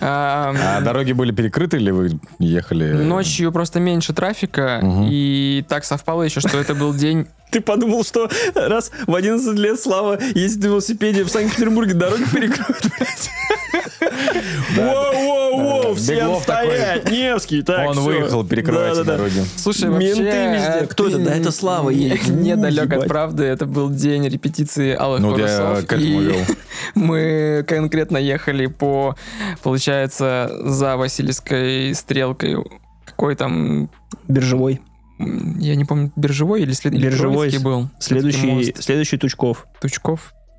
А дороги были перекрыты или вы ехали? Ночью просто меньше трафика, и так совпало еще, что это был день... Ты подумал, что раз в 11 лет Слава ездит на велосипеде в Санкт-Петербурге, дороги перекрыты. Воу-воу-воу, всем стоять! Невский, так, он выехал, перекрывайте дороги. Слушай, вообще... Кто это? Да это Слава едет. Недалек от правды, это был день репетиции «Алых парусов». И мы конкретно ехали по, получается, за Васильевской стрелкой. Какой там... Биржевой. Я не помню, Биржевой или Биржевой был. Следующий Тучков.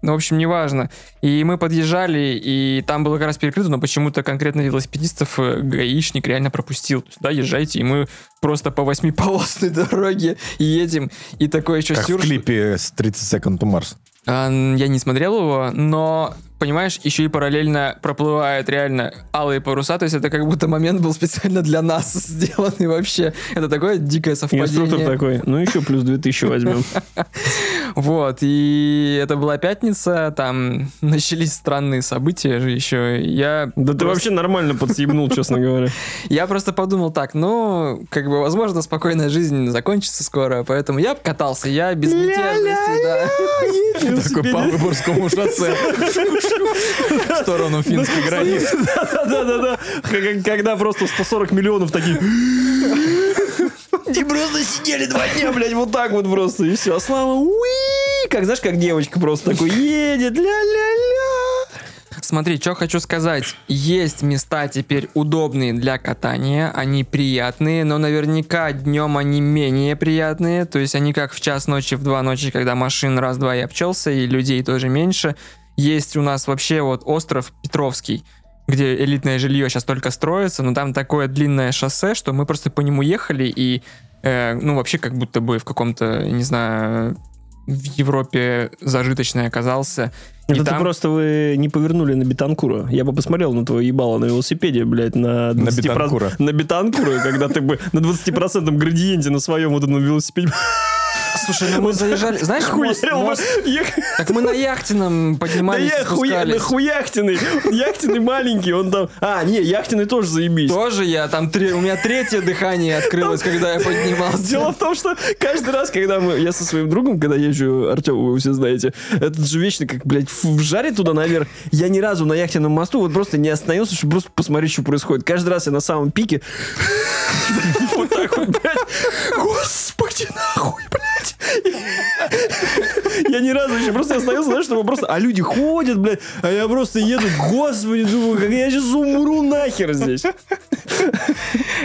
Ну, в общем, неважно. И мы подъезжали, и там было как раз перекрыто, но почему-то конкретно велосипедистов гаишник реально пропустил. То есть, да, езжайте, и мы просто по восьмиполосной дороге едем, и такой еще как сюрш... в клипе с 30 Second to Mars. Я не смотрел его, но, понимаешь, еще и параллельно проплывают реально алые паруса, то есть это как будто момент был специально для нас сделанный вообще. Это такое дикое совпадение. Инструктор такой, ну еще плюс 2000 возьмем. Вот, и это была пятница, там начались странные события же еще. Да ты вообще нормально подсъебнул, честно говоря. Я просто подумал так, ну, как бы, возможно, спокойная жизнь закончится скоро, поэтому я катался, я без мятежности, да. Такой по Выборгскому шоссе. В сторону финской границы. Да-да-да. Когда просто 140 миллионов таких... И просто сидели 2 дня, блядь, вот так вот просто, и все. А Слава, уи, как, знаешь, как девочка просто такой едет, ля-ля-ля. Смотри, что хочу сказать. Есть места теперь удобные для катания, они приятные, но наверняка днем они менее приятные, то есть они как в 1:00 ночи, в 2:00 ночи, когда машин раз-два и обчелся, и людей тоже меньше. Есть у нас вообще вот остров Петровский, где элитное жилье сейчас только строится, но там такое длинное шоссе, что мы просто по нему ехали, и, ну, вообще как будто бы в каком-то, не знаю, в Европе зажиточный оказался. Это там... просто вы не повернули на Бетанкуру. Я бы посмотрел на твое ебало на велосипеде, блядь, на 20%... На Бетанкуру, когда ты бы на 20% градиенте на своем вот этом велосипеде... Слушай, ну мы заезжали... Знаешь, мост... Так мы на Яхтенном поднимались, спускались. Да Яхтенный маленький, он там... А, не, Яхтенный тоже заебись. Тоже я, там... У меня 3-е дыхание открылось, когда я поднимался. Дело в том, что каждый раз, когда мы... Я со своим другом, когда езжу, Артём, вы все знаете, этот же вечно как, блядь, вжарит туда наверх. Я ни разу на Яхтенном мосту вот просто не остановился, чтобы просто посмотреть, что происходит. Каждый раз я на самом пике... Вот так вот, блядь. Господи, нахуй, блядь. Я ни разу еще просто остановился, знаешь, чтобы просто... А люди ходят, блядь, а я просто еду. Господи, думаю, как я сейчас умру нахер здесь.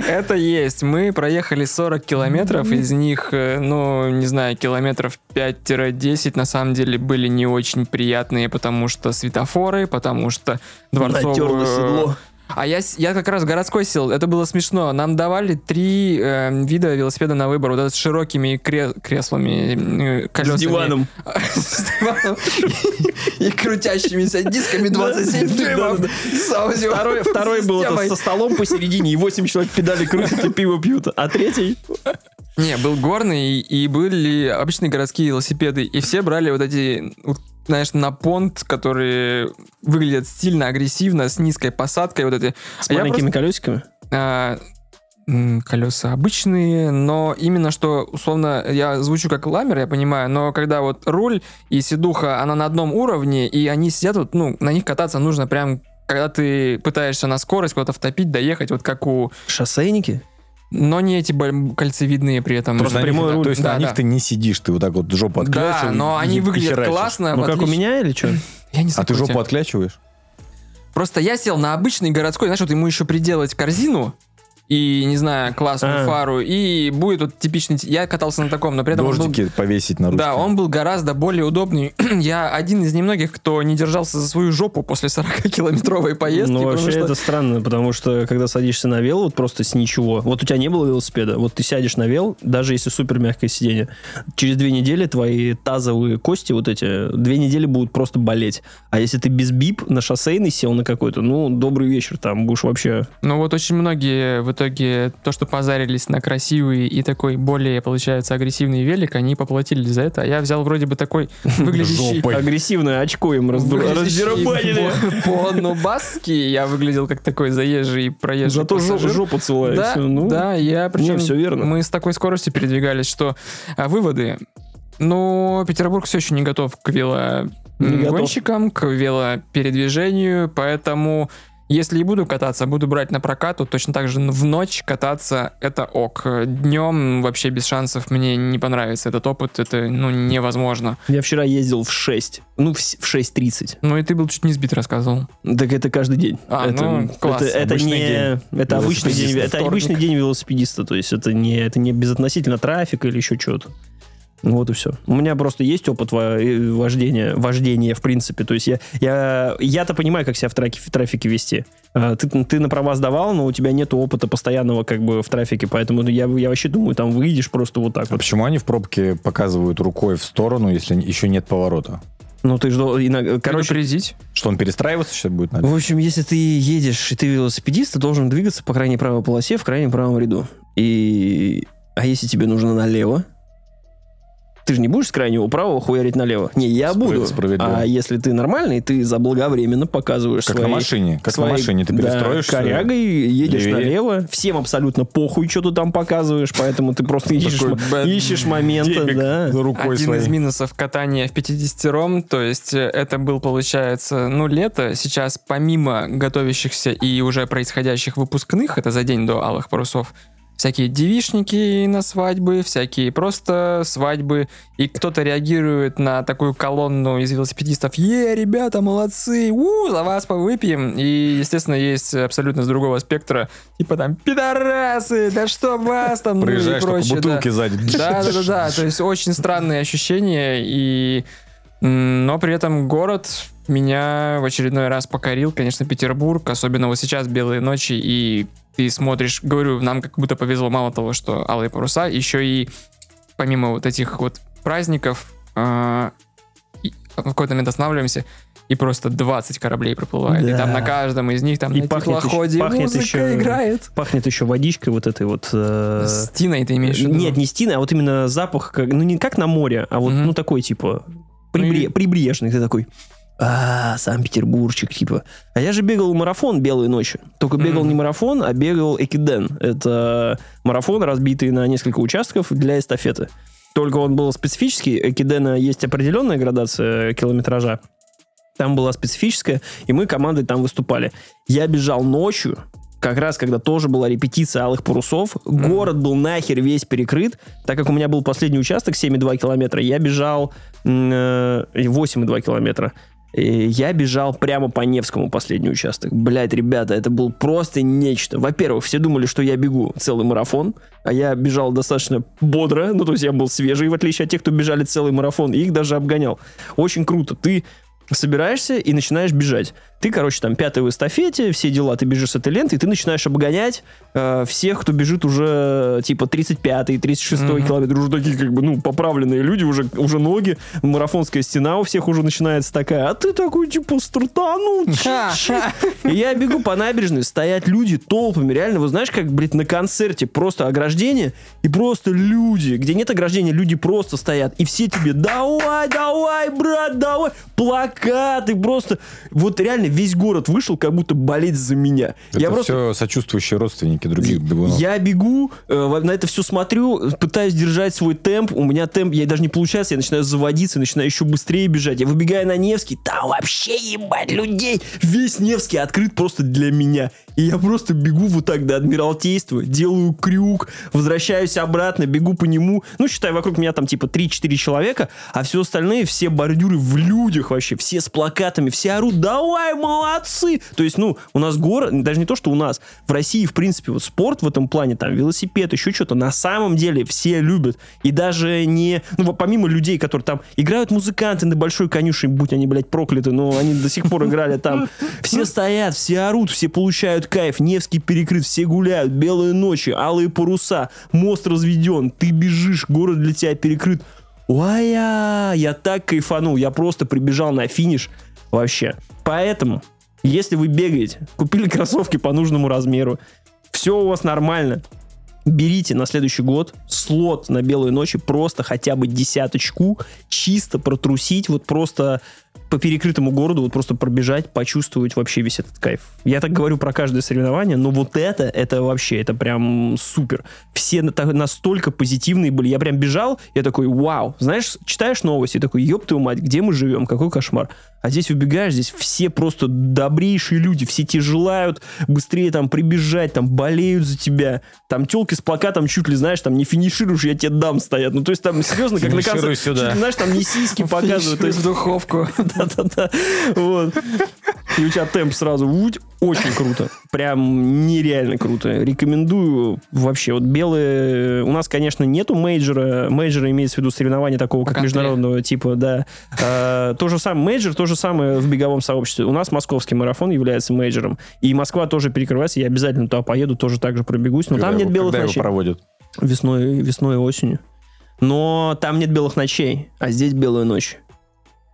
Это есть. Мы проехали 40 километров, из них, ну, не знаю, километров 5-10 на самом деле были не очень приятные, потому что светофоры, потому что дворцовое седло. А я как раз городской сел, это было смешно. Нам давали 3 вида велосипеда на выбор. Вот этот с широкими креслами, колесами. С диваном. И крутящимися дисками 27 дюймов. Второй был со столом посередине, и 8 человек педали крутят и пиво пьют. А 3-й... Не, был горный, и были обычные городские велосипеды. И все брали вот эти... знаешь, на понт, которые выглядят стильно, агрессивно, с низкой посадкой. Вот эти. С маленькими колесиками? Колеса обычные, но именно что, условно, я звучу как ламер, я понимаю, но когда вот руль и сидуха, она на одном уровне, и они сидят, вот, ну, на них кататься нужно прям, когда ты пытаешься на скорость куда-то втопить, доехать, вот как у... Шоссейники? Но не эти кольцевидные при этом. Просто прямой руль. То есть на них ты не сидишь, ты вот так вот жопу отклячиваешь. Да, но они выглядят классно. Ну как у меня или что? Я не знаю. А ты жопу отклячиваешь? Просто я сел на обычный городской, знаешь, вот ему еще приделать корзину и, не знаю, классную фару, и будет вот типичный... Я катался на таком, но при этом... Дождики повесить на ручки. Да, он был гораздо более удобный. Я один из немногих, кто не держался за свою жопу после 40-километровой поездки. Ну, вообще это странно, потому что, когда садишься на вел, вот просто с ничего. Вот у тебя не было велосипеда, вот ты сядешь на вел, даже если супер мягкое сиденье, через 2 недели твои тазовые кости, вот эти, 2 недели будут просто болеть. А если ты без бип на шоссейный сел на какой-то, ну, добрый вечер, там будешь вообще... Ну, вот очень многие в итоге то, что позарились на красивый и такой более, получается, агрессивный велик, они поплатились за это. А я взял вроде бы такой выглядящий... Агрессивное очко им раздербанили. По-нубасски я выглядел как такой заезжий проезжий пассажир. Зато жопу целуешь. Да, я причем... все верно. Мы с такой скоростью передвигались, что выводы... Но Петербург все еще не готов к велогонщикам, к велопередвижению, поэтому... Если и буду кататься, буду брать на прокат, то точно так же в ночь кататься — это ок. Днем вообще без шансов мне не понравится этот опыт, это, невозможно. Я вчера ездил в 6, в 6:30. Ну и ты был чуть не сбит, рассказывал. Так это каждый день. Класс, это обычный день велосипедиста, то есть это не безотносительно трафика или еще чего-то. Вот и все. У меня просто есть опыт вождения, в принципе. То есть я-то понимаю, как себя в трафике вести. Ты на права сдавал, но у тебя нет опыта постоянного в трафике, поэтому я вообще думаю, там выйдешь просто вот так. А почему они в пробке показывают рукой в сторону, если еще нет поворота? Ну, ты ждал... Предупредить. Что, он перестраиваться сейчас будет надо? В общем, если ты едешь, и ты велосипедист, ты должен двигаться по крайней правой полосе в крайнем правом ряду. А если тебе нужно налево, ты же не будешь с крайнего правого хуярить налево. Не, я буду. А если ты нормальный, ты заблаговременно показываешь как свои... Как на машине. Ты перестроишься. Да, корягой едешь налево. Всем абсолютно похуй, что ты там показываешь, поэтому ты просто ищешь моменты. Да. Один из минусов катания в 50-ром, то есть это был, получается, лето. Сейчас помимо готовящихся и уже происходящих выпускных, это за день до «Алых парусов», всякие девичники на свадьбы, всякие просто свадьбы. И кто-то реагирует на такую колонну из велосипедистов. Ребята, молодцы! За вас повыпьем! И, естественно, есть абсолютно с другого спектра. Типа там, пидорасы! Да что вас там? Приезжаешь, только бутылки сзади. Да. То есть очень странные ощущения. Но при этом город меня в очередной раз покорил. Конечно, Петербург. Особенно вот сейчас белые ночи и... Ты смотришь, говорю, нам как будто повезло мало того, что «Алые паруса», еще и помимо вот этих вот праздников в какой-то момент останавливаемся, и просто 20 кораблей проплывает. Да. И там на каждом из них там и на теплоходе музыка играет. Пахнет еще водичкой вот этой вот... Стиной ты имеешь в виду? Нет, не стиной, а вот именно запах, не как на море, а вот такой типа прибрежный. Ты такой... Санкт-Петербургчик, типа. А я же бегал марафон «Белые ночи». Только бегал не марафон, а бегал экиден. Это марафон, разбитый на несколько участков для эстафеты. Только он был специфический. Экидена есть определенная градация километража. Там была специфическая, и мы командой там выступали. Я бежал ночью, как раз когда тоже была репетиция «Алых парусов». Город был нахер весь перекрыт. Так как у меня был последний участок 7,2 километра, я бежал 8,2 километра. Я бежал прямо по Невскому последний участок. Блять, ребята, это было просто нечто. Во-первых, все думали, что я бегу целый марафон, а я бежал достаточно бодро, то есть я был свежий, в отличие от тех, кто бежали целый марафон, и их даже обгонял. Очень круто. Ты собираешься и начинаешь бежать. Ты, пятый в эстафете, все дела, ты бежишь с этой лентой, и ты начинаешь обгонять всех, кто бежит уже, 35-й, 36-й километр, уже такие, поправленные люди, уже ноги, марафонская стена у всех уже начинается такая, а ты такой, стартанул, и я бегу по набережной, стоят люди толпами, реально, вы знаешь, как, блядь, на концерте, просто ограждение, и просто люди, где нет ограждения, люди просто стоят, и все тебе, давай, брат, давай, плакаты, просто, вот реально, весь город вышел, как будто болеть за меня. Это я просто... все сочувствующие родственники других бегунов. Я бегу, на это все смотрю, пытаюсь держать свой темп. У меня темп, я даже не получается, я начинаю заводиться, начинаю еще быстрее бежать. Я выбегаю на Невский, там вообще ебать людей. Весь Невский открыт просто для меня. И я просто бегу вот так до Адмиралтейства, делаю крюк, возвращаюсь обратно, бегу по нему. Считай, вокруг меня там 3-4 человека, а все остальные, все бордюры в людях вообще, все с плакатами, все орут, давай, молодцы! То есть, у нас город, даже не то, что у нас, в России, в принципе, вот спорт в этом плане, там, велосипед, еще что-то, на самом деле все любят. И даже не... помимо людей, которые там играют музыканты на Большой конюшне, будь они, блядь, прокляты, но они до сих пор играли там. Все стоят, все орут, все получают кайф, Невский перекрыт, все гуляют, белые ночи, алые паруса, мост разведен, ты бежишь, город для тебя перекрыт. Я так кайфанул, я просто прибежал на финиш вообще. Поэтому, если вы бегаете, купили кроссовки по нужному размеру, Все у вас нормально. Берите на следующий год слот на белые ночи, просто хотя бы десяточку, чисто протрусить, вот просто по перекрытому городу, вот просто пробежать, почувствовать вообще весь этот кайф. Я так говорю про каждое соревнование, но вот это вообще, это прям супер. Все настолько позитивные были. Я прям бежал, я такой, вау, знаешь, читаешь новости, такой, ёб твою мать, где мы живем, какой кошмар. А здесь убегаешь, здесь все просто добрейшие люди, все тебе желают быстрее там прибежать, там болеют за тебя, там телки с плакатом чуть ли, знаешь, там не финишируешь, я тебе дам стоят. Ну, то есть там серьезно, как на концерте, чуть ли, знаешь, там не сиськи показывают. То есть духовку. Да-да-да. Вот. И у тебя темп сразу. Очень круто. Прям нереально круто. Рекомендую вообще. Вот белые... У нас, конечно, нету мейджора. Мейджора имеется в виду соревнования такого, как международного типа, да. То же самое мейджор, то же самое в беговом сообществе. У нас московский марафон является мейджором. И Москва тоже перекрывается. Я обязательно туда поеду, тоже так же пробегусь. Но там нет белых ночей. Когда его проводят? Весной и осенью. Но там нет белых ночей, а здесь белая ночь.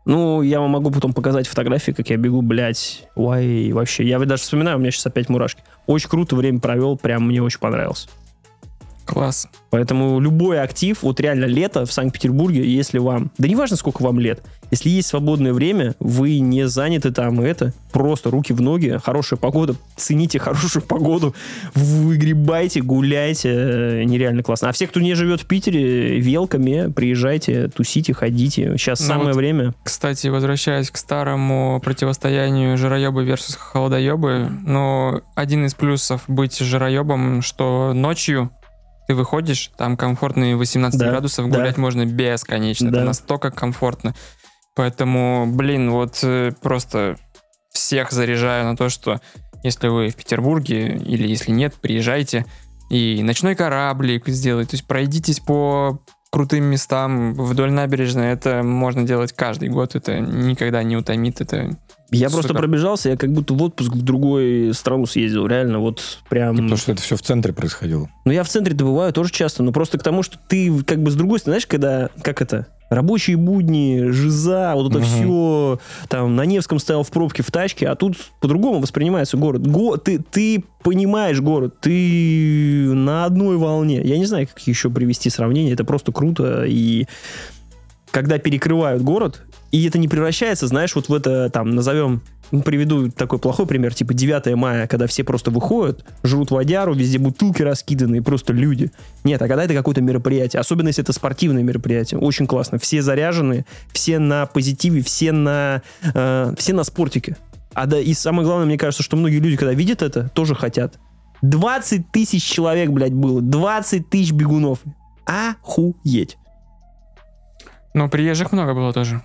Ну, я вам могу потом показать фотографии, как я бегу, блядь. Ой, вообще. Я даже вспоминаю, у меня сейчас опять мурашки. Очень круто время провел, прям мне очень понравилось. Класс. Поэтому любой актив, вот реально лето в Санкт-Петербурге, если вам... Да не важно, сколько вам лет. Если есть свободное время, вы не заняты там это. Просто руки в ноги, хорошая погода. Цените хорошую погоду. Выгребайте, гуляйте. Нереально классно. А все, кто не живет в Питере, велками, приезжайте, тусите, ходите. Сейчас самое время. Кстати, возвращаясь к старому противостоянию жироебы versus холодоебы, но один из плюсов быть жироебом, что ночью ты выходишь, там комфортные 18 градусов, гулять можно бесконечно. Да. Это настолько комфортно. Поэтому, блин, вот просто всех заряжаю на то, что если вы в Петербурге или если нет, приезжайте и ночной кораблик сделайте. То есть пройдитесь по крутым местам вдоль набережной. Это можно делать каждый год. Это никогда не утомит. Это я супер. Просто пробежался, я как будто в отпуск в другую страну съездил, реально, вот прям... Потому что это все в центре происходило. Ну, я в центре-то бываю тоже часто, но просто к тому, что ты как бы с другой стороны, знаешь, когда, как это, рабочие будни, жиза, вот это все, там, на Невском стоял в пробке в тачке, а тут по-другому воспринимается город. Ты понимаешь город, ты на одной волне. Я не знаю, как еще привести сравнение, это просто круто, и когда перекрывают город... И это не превращается, знаешь, вот в это, там, назовем, приведу такой плохой пример, типа 9 мая, когда все просто выходят, жрут водяру, везде бутылки раскиданы, просто люди. Нет, а когда это какое-то мероприятие, особенно если это спортивное мероприятие, очень классно. Все заряжены, все на позитиве, все на спортике. И самое главное, мне кажется, что многие люди, когда видят это, тоже хотят. 20 тысяч человек, блядь, было, 20 тысяч бегунов. Охуеть. Но приезжих много было тоже.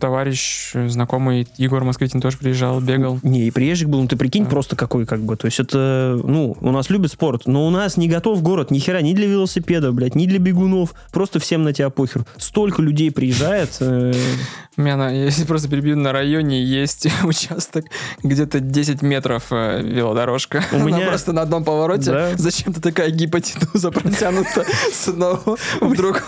Товарищ, знакомый Егор Москвитин тоже приезжал, бегал. Не, и приезжих был, ну ты прикинь, просто какой, как бы, то есть это, ну, у нас любят спорт, но у нас не готов город ни хера, ни для велосипеда, блядь, ни для бегунов, просто всем на тебя похер. Столько людей приезжает. Я просто перебью, на районе есть участок, где-то 10 метров велодорожка. Она просто на одном повороте, зачем-то такая гипотенуза протянута с одного в другую.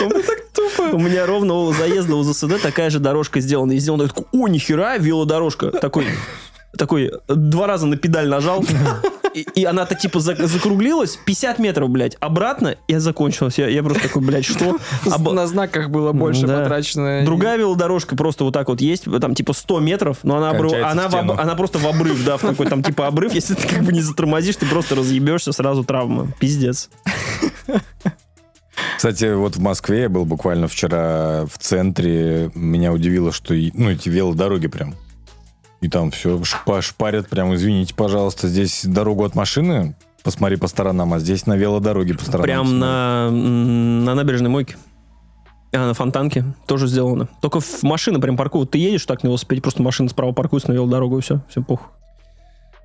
Это так тупо. У меня ровно у заезда у ЗСД такая же дорожка сделана. И сделан такой, о, нихера, велодорожка. Такой, два раза на педаль нажал. И она-то типа закруглилась, 50 метров, блядь, обратно, и закончилась. Я просто такой, блядь, что? На знаках было больше потрачено. Другая велодорожка просто вот так вот есть, там типа 100 метров, но она просто в обрыв, да, в такой там типа обрыв. Если ты как бы не затормозишь, ты просто разъебешься, сразу травма. Пиздец. Кстати, вот в Москве я был буквально вчера в центре. Меня удивило, что эти велодороги прям. И там все шпарят прям. Извините, пожалуйста, здесь дорогу от машины посмотри по сторонам, а здесь на велодороге по сторонам. Прям на набережной Мойке. На Фонтанке тоже сделано. Только машина прям паркует. Ты едешь так на велосипеде, просто машина справа паркуется на велодорогу, и все. Все пух.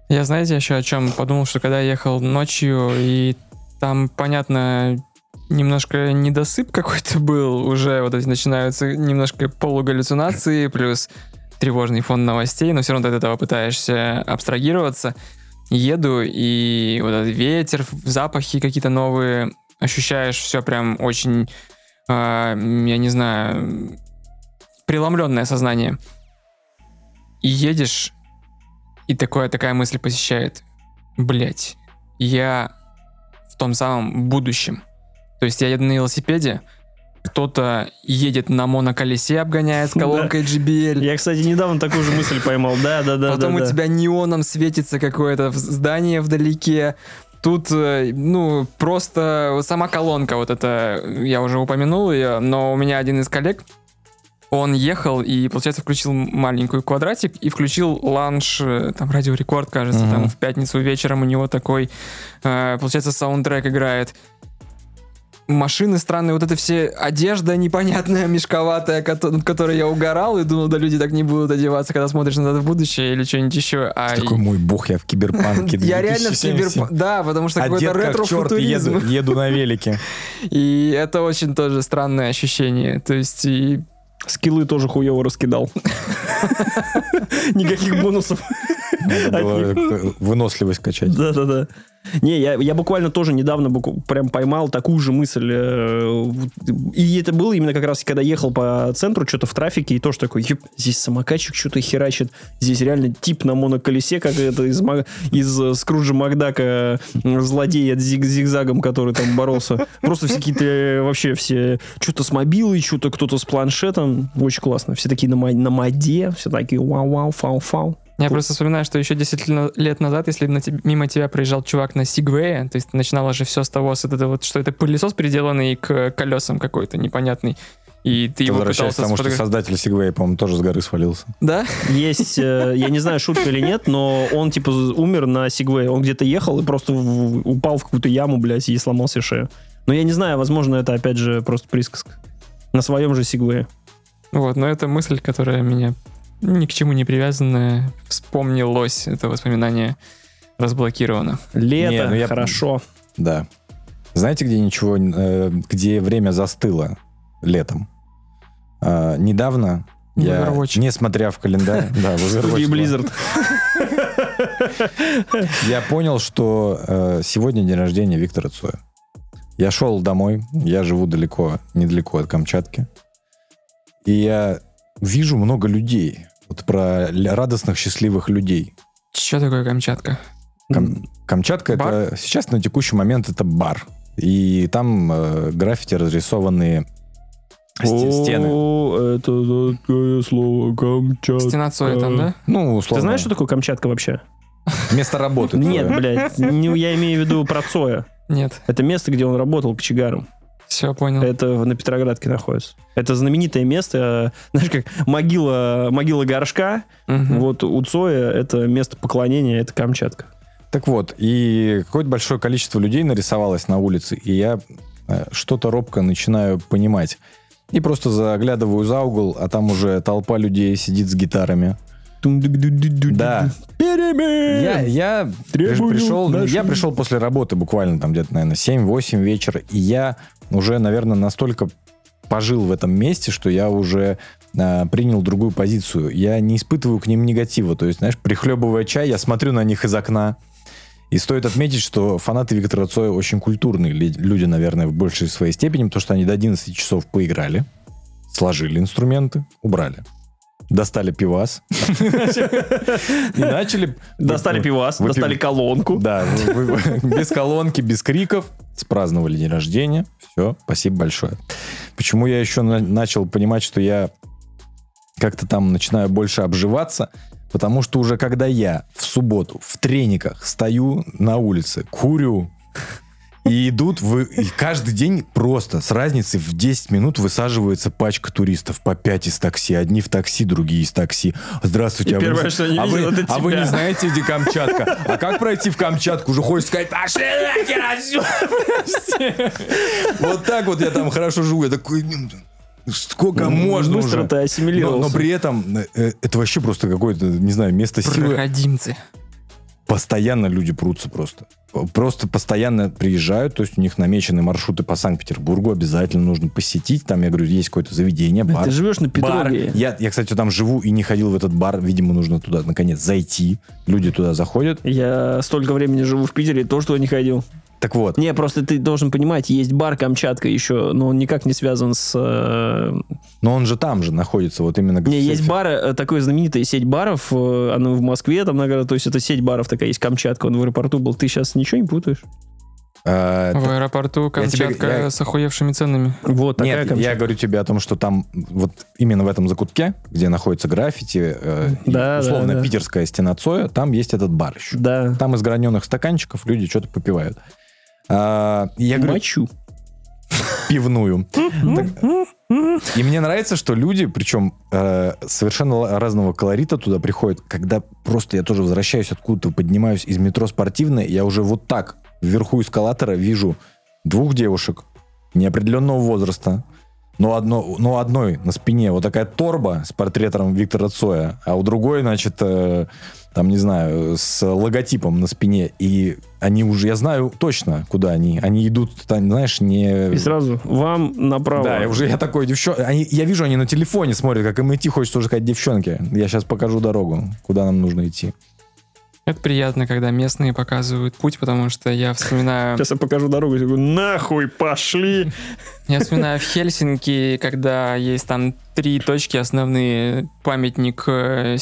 Я, знаете, еще о чем подумал, что когда я ехал ночью, и там, понятно... Немножко недосып какой-то был, уже вот эти начинаются немножко полугаллюцинации, плюс тревожный фон новостей, но все равно ты от этого пытаешься абстрагироваться. Еду, и вот этот ветер, запахи какие-то новые, ощущаешь все прям очень, я не знаю, преломленное сознание. И едешь, и такая мысль посещает. блять, я в том самом будущем. То есть я еду на велосипеде, кто-то едет на моноколесе, обгоняя с колонкой JBL. Я, кстати, недавно такую же мысль поймал. Да. Потом у тебя неоном светится какое-то здание вдалеке. Тут, ну, просто сама колонка, вот это, я уже упомянул ее, но у меня один из коллег, он ехал и, получается, включил маленькую квадратик и включил ланч, там, радиорекорд, кажется, там, в пятницу вечером у него такой, получается, саундтрек играет. Машины странные, вот это все одежда непонятная, мешковатая, над которой я угорал и думал, да люди так не будут одеваться, когда смотришь на это в будущее или что-нибудь еще. Такой, мой бог, я в киберпанке. Я реально в киберпанке, да, потому что какой-то ретро-футуризм. Еду на велике. И это очень тоже странное ощущение, то есть и... Скиллы тоже хуёво раскидал. Никаких бонусов. Выносливость качать. Да. Не, я буквально тоже недавно прям поймал такую же мысль. И это было именно как раз, когда ехал по центру, что-то в трафике, и тоже такой, здесь самокатчик что-то херачит, здесь реально тип на моноколесе, как это из Скруджа Макдака, злодея зигзагом, который там боролся. Просто все какие-то, вообще все, что-то с мобилой, что-то кто-то с планшетом. Очень классно. Все такие на моде, все такие вау-вау, фау-фау. Я просто вспоминаю, что еще 10 лет назад, если мимо тебя проезжал чувак на Сигвее, то есть начинало же все с того, с этого, вот, что это пылесос, приделанный к колесам какой-то непонятный. И ты его пытался... Потому что создатель Сигвея, по-моему, тоже с горы свалился. Да? Есть, я не знаю, шутка или нет, но он, типа, умер на Сигвее. Он где-то ехал и просто упал в какую-то яму, блядь, и сломал себе шею. Но я не знаю, возможно, это, опять же, просто присказка. На своем же Сигвее. Вот, но это мысль, которая меня... Ни к чему не привязанное, вспомнилось, это воспоминание разблокировано. Лето, хорошо. Да. Знаете, где ничего, где время застыло летом? Недавно я, не смотря в календарь, я понял, что сегодня день рождения Виктора Цоя. Я шел домой, я живу далеко, недалеко от Камчатки, и я вижу много людей. Вот про радостных, счастливых людей. Что такое Камчатка? Камчатка бар? Это сейчас на текущий момент это бар. И там граффити разрисованные стены. О, это такое слово Камчатка. Стена Цоя там, да? Ну, условно. Ты знаешь, что такое Камчатка вообще? Место работы. Нет, блядь. Я имею в виду про Цоя. Нет. Это место, где он работал кочегаром. Все, понял. Это на Петроградке находится. Это знаменитое место, знаешь, как могила горшка. Угу. Вот у Цоя это место поклонения, это Камчатка. Так вот, и какое-то большое количество людей нарисовалось на улице, и я что-то робко начинаю понимать. И просто заглядываю за угол, а там уже толпа людей сидит с гитарами. Да. Я пришел после работы буквально там где-то, наверное, 7-8 вечера, и я уже, наверное, настолько пожил в этом месте, что я уже принял другую позицию. Я не испытываю к ним негатива. То есть, знаешь, прихлебывая чай, я смотрю на них из окна. И стоит отметить, что фанаты Виктора Цоя очень культурные люди, наверное, в большей своей степени, потому что они до 11 часов поиграли, сложили инструменты, убрали. Достали пивас. И начали... Достали пивас, достали колонку. Да, без колонки, без криков. Спраздновали день рождения. Все, спасибо большое. Почему я еще начал понимать, что я как-то там начинаю больше обживаться? Потому что уже когда я в субботу в трениках стою на улице, курю, и идут, и каждый день просто с разницей в 10 минут высаживается пачка туристов по 5 из такси. Одни в такси, другие из такси. Здравствуйте. Вы не знаете, где Камчатка? А как пройти в Камчатку? Уже хочешь сказать, пошли нахер отсюда. Вот так вот я там хорошо живу. Я такой... Сколько можно уже. Быстро ты ассимилировался. Но при этом это вообще просто какое-то, не знаю, место силы. Проходимцы. Постоянно люди прутся просто. Просто постоянно приезжают, то есть у них намечены маршруты по Санкт-Петербургу, обязательно нужно посетить. Там, я говорю, есть какое-то заведение, бар. Ты живешь на Петровке. Я, кстати, там живу и не ходил в этот бар. Видимо, нужно туда, наконец, зайти. Люди туда заходят. Я столько времени живу в Питере, и то, что я не ходил. Так вот. Не, просто ты должен понимать, есть бар Камчатка еще, но он никак не связан с... Но он же там же находится, вот именно... Не, есть бары, такая знаменитая сеть баров, она в Москве там, наверное, то есть это сеть баров такая есть, Камчатка, он в аэропорту был, ты сейчас ничего не путаешь? В аэропорту Камчатка с охуевшими ценами. Вот, нет, я говорю тебе о том, что там вот именно в этом закутке, где находится граффити, условно питерская стена Цоя, там есть этот бар еще. Да. Там из граненых стаканчиков люди что-то попивают. Я говорю, мочу. Пивную. И мне нравится, что люди, причем совершенно разного колорита туда приходят, когда просто я тоже возвращаюсь откуда-то, поднимаюсь из метро Спортивной, я уже вот так вверху эскалатора вижу двух девушек неопределенного возраста, но одной на спине вот такая торба с портретом Виктора Цоя, а у другой, значит, там, не знаю, с логотипом на спине, и они уже, я знаю точно, куда они. Они идут, там, знаешь, не... И сразу вам направо. Да, я такой, я вижу, они на телефоне смотрят, как им идти, хочется уже сказать, девчонки, я сейчас покажу дорогу, куда нам нужно идти. Это приятно, когда местные показывают путь, потому что я вспоминаю... Сейчас я покажу дорогу, и говорю, нахуй, пошли! Я вспоминаю в Хельсинки, когда есть там 3 точки основные. Памятник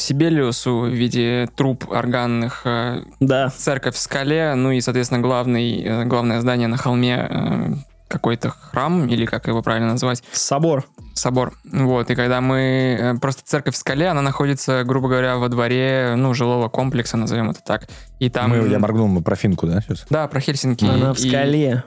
Сибелиусу в виде труб органных, церковь в скале, ну и, соответственно, главное здание на холме, какой-то храм, или как его правильно назвать? Собор. Вот, и когда мы... Просто церковь в скале, она находится, грубо говоря, во дворе, жилого комплекса, назовем это так. И там... Я моргнул, мы про Финку, да, сейчас? Да, про Хельсинки. Она в скале.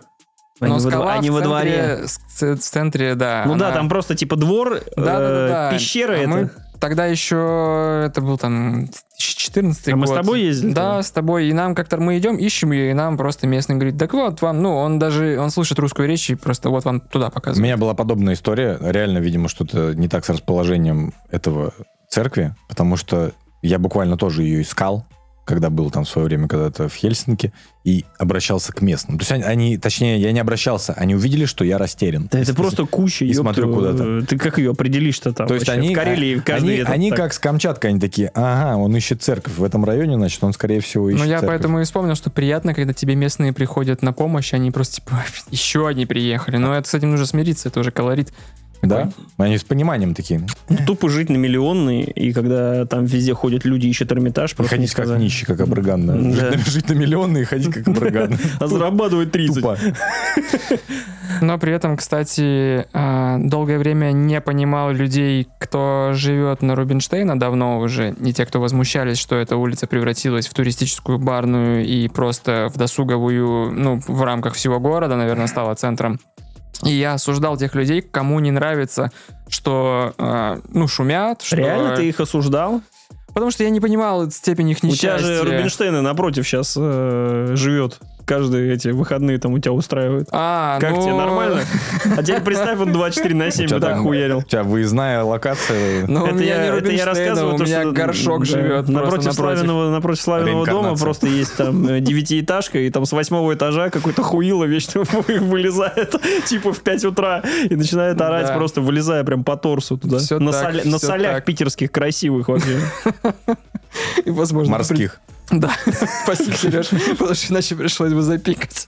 Но скала в дворе. В центре, да. Там просто типа двор, пещера это. Мы тогда еще... Это был там 2014 год. А мы с тобой ездили? Да, с тобой. И нам как-то... Мы идем, ищем ее, и нам просто местный говорит, так вот вам... Он слышит русскую речь и просто вот вам туда показывает. У меня была подобная история. Реально, видимо, что-то не так с расположением этого церкви, потому что я буквально тоже ее искал, когда был там в свое время когда-то в Хельсинки, и обращался к местным. То есть я не обращался, они увидели, что я растерян. Да это просто куча, и смотрю куда-то. Ты как ее определишь-то там? То есть они, в Карелии каждый они как с Камчаткой, они такие, ага, он ищет церковь в этом районе, значит, он, скорее всего, ищет церковь. Поэтому и вспомнил, что приятно, когда тебе местные приходят на помощь, они просто типа, еще одни приехали. Но это с этим нужно смириться, это уже колорит. Да, они с пониманием такие. Тупо жить на миллионный, и когда там везде ходят люди, ищут Эрмитаж, просто ходить как нищий, как обрыган. Да. Жить на миллионный и ходить как обрыган. А зарабатывать 30. Тупо. Но при этом, кстати, долгое время не понимал людей, кто живет на Рубинштейна давно уже, и те, кто возмущались, что эта улица превратилась в туристическую, барную и просто в досуговую, в рамках всего города, наверное, стала центром. И я осуждал тех людей, кому не нравится, что шумят. Что... Реально ты их осуждал? Потому что я не понимал степень их несчастья. У тебя же Рубинштейна напротив сейчас живет. Каждые эти выходные там у тебя устраивают. Тебе, нормально? А теперь представь, он 24/7 вот так хуярил. У тебя выездная локация. Это я рассказываю, у меня горшок живет. Напротив Славиного дома просто есть там 9-этажка, и там с 8 этажа какой-то хуило вечно вылезает, типа в 5 утра, и начинает орать, просто вылезая прям по торсу туда. На солях питерских красивых вообще. Морских. Да, спасибо, Сереж, потому что иначе пришлось бы запикать.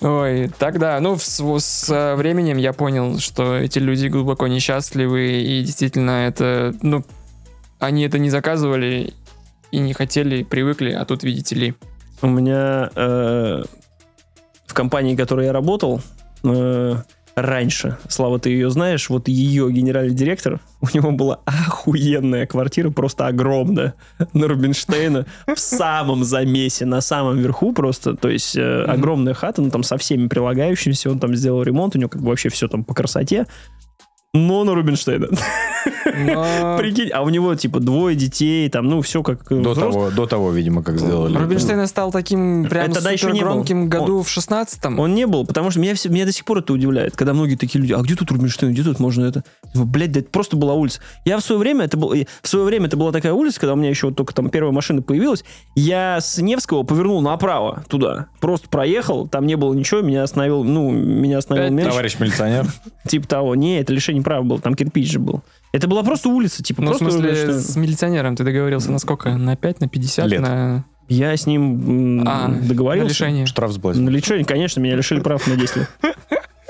Тогда, с временем я понял, что эти люди глубоко несчастливы, и действительно это, они это не заказывали и не хотели, привыкли, а тут, видите ли. У меня в компании, в которой я работал, раньше, Слава, ты ее знаешь, вот ее генеральный директор, у него была охуенная квартира, просто огромная, на Рубинштейна, в самом замесе, на самом верху просто, то есть огромная хата, там со всеми прилагающимися, он там сделал ремонт, у него как бы вообще все там по красоте, но на Рубинштейна. Прикинь, а у него типа 2 детей, там, все как... До того, видимо, как сделали. Рубинштейн стал таким прям супергромким году в 16-м. Он не был, потому что меня до сих пор это удивляет, когда многие такие люди, а где тут Рубинштейн, где тут можно это... Блядь, да это просто была улица. Я в свое время это была такая улица, когда у меня еще только там первая машина появилась, я с Невского повернул направо туда, просто проехал, там не было ничего, меня остановил меньше. Товарищ милиционер. Типа того. Не, это лишение права было, там кирпич же был. Это была просто улица, типа. В смысле, с милиционером ты договорился на сколько? На 5, на 50? Лет. Я с ним договорился. На лишение. Штраф с блазни. На лишение, конечно, меня лишили прав на 10 лет.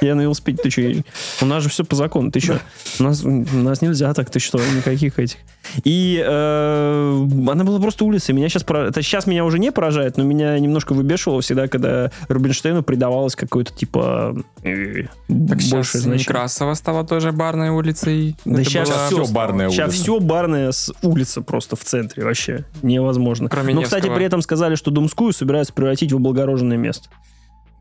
Я на велосипеде, ты что, езжу? У нас же все по закону, ты что? У нас нельзя так, ты что, никаких этих. И она была просто улицей. Меня сейчас меня уже не поражает, но меня немножко выбешивало всегда, когда Рубинштейну придавалось какое-то, типа, больше значение. Некрасова стала тоже барной улицей. Да сейчас все барная улица. Сейчас все барная улица просто в центре вообще. Невозможно. Кроме Невского. Но, кстати, при этом сказали, что Думскую собираются превратить в облагороженное место.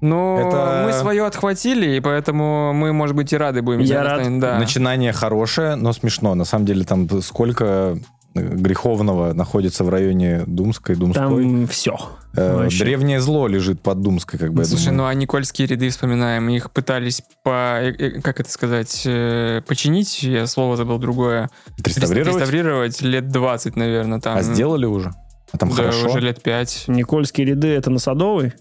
Ну, мы свое отхватили, и поэтому мы, может быть, и рады будем. Я рад. Да. Начинание хорошее, но смешно. На самом деле, там сколько греховного находится в районе Думской. Там все. Древнее зло лежит под Думской, как бы. Слушай, ну а Никольские ряды вспоминаем. Их пытались, починить, я слово забыл другое. Реставрировать лет 20, наверное. Там. А сделали уже? А там да, хорошо? Уже лет 5. Никольские ряды, это на Садовой?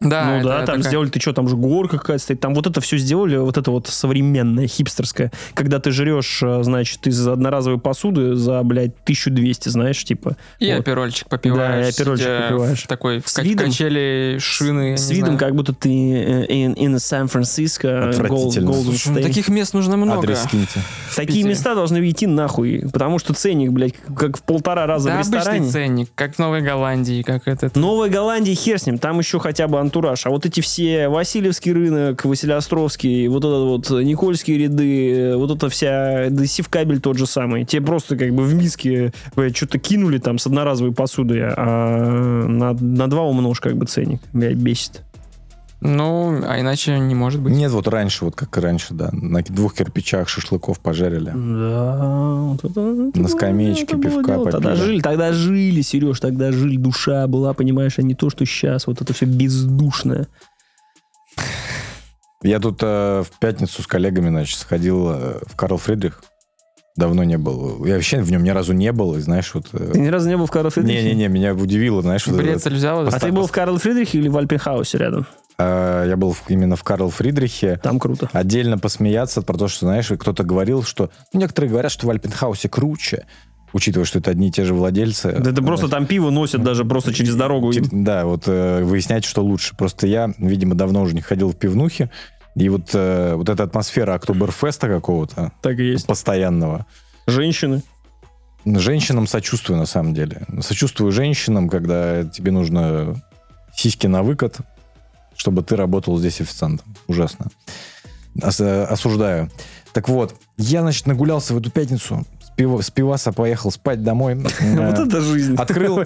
Да, ну да, там такая... сделали, ты что, там же горка какая-то стоит, там вот это все сделали, вот это вот современное, хипстерское, когда ты жрешь, значит, из одноразовой посуды за, блядь, 1200, знаешь, типа. И вот. Аперольчик попиваешь. Да, и аперольчик попиваешь. Такой, в качели шины. С видом, как будто ты in Сан-Франциско. Отвратительно. Таких мест нужно много. Адрес скиньте. Такие места должны идти нахуй, потому что ценник, блядь, как в 1,5 раза да, в ресторане. Обычный ценник, как в Новой Голландии. Как этот... Новой Голландии хер с ним, там еще хотя бы антураж. А вот эти все Васильевский рынок, Василеостровский, вот это вот Никольские ряды, вот эта вся, да, севкабель тот же самый. Те просто как бы в миске что-то кинули там с одноразовой посудой, а на 2 умножь как бы ценник. Блядь, бесит. Ну, а иначе не может быть. Нет, вот раньше, вот как раньше, да, на 2 кирпичах шашлыков пожарили. Да. Вот это, на скамеечке пивка попили. Тогда жили, Сереж, душа была, понимаешь, а не то, что сейчас. Вот это все бездушное. Я тут в пятницу с коллегами, значит, сходил в Карл Фридрих. Давно не был. Я вообще в нем ни разу не был, и знаешь, вот... Ты ни разу не был в Карл Фридрихе? Не-не-не, меня удивило, знаешь... Брецель вот, взял... А ты был в Карл Фридрихе или в Альпенхаусе рядом? Я был именно в Карл Фридрихе. Там круто. Отдельно посмеяться про то, что, знаешь, кто-то говорил, что... Ну, некоторые говорят, что в Альпенхаусе круче, учитывая, что это одни и те же владельцы. Да это просто там пиво носят даже просто через дорогу. Да, вот выяснять, что лучше. Просто я, видимо, давно уже не ходил в пивнухи, и вот эта атмосфера Октоберфеста какого-то. Так и есть. Постоянного. Женщины. Женщинам сочувствую, на самом деле. Сочувствую женщинам, когда тебе нужно сиськи на выкат, чтобы ты работал здесь официантом. Ужасно. Осуждаю. Так вот, я, значит, нагулялся в эту пятницу, с пиваса поехал спать домой. Вот это жизнь. Открыл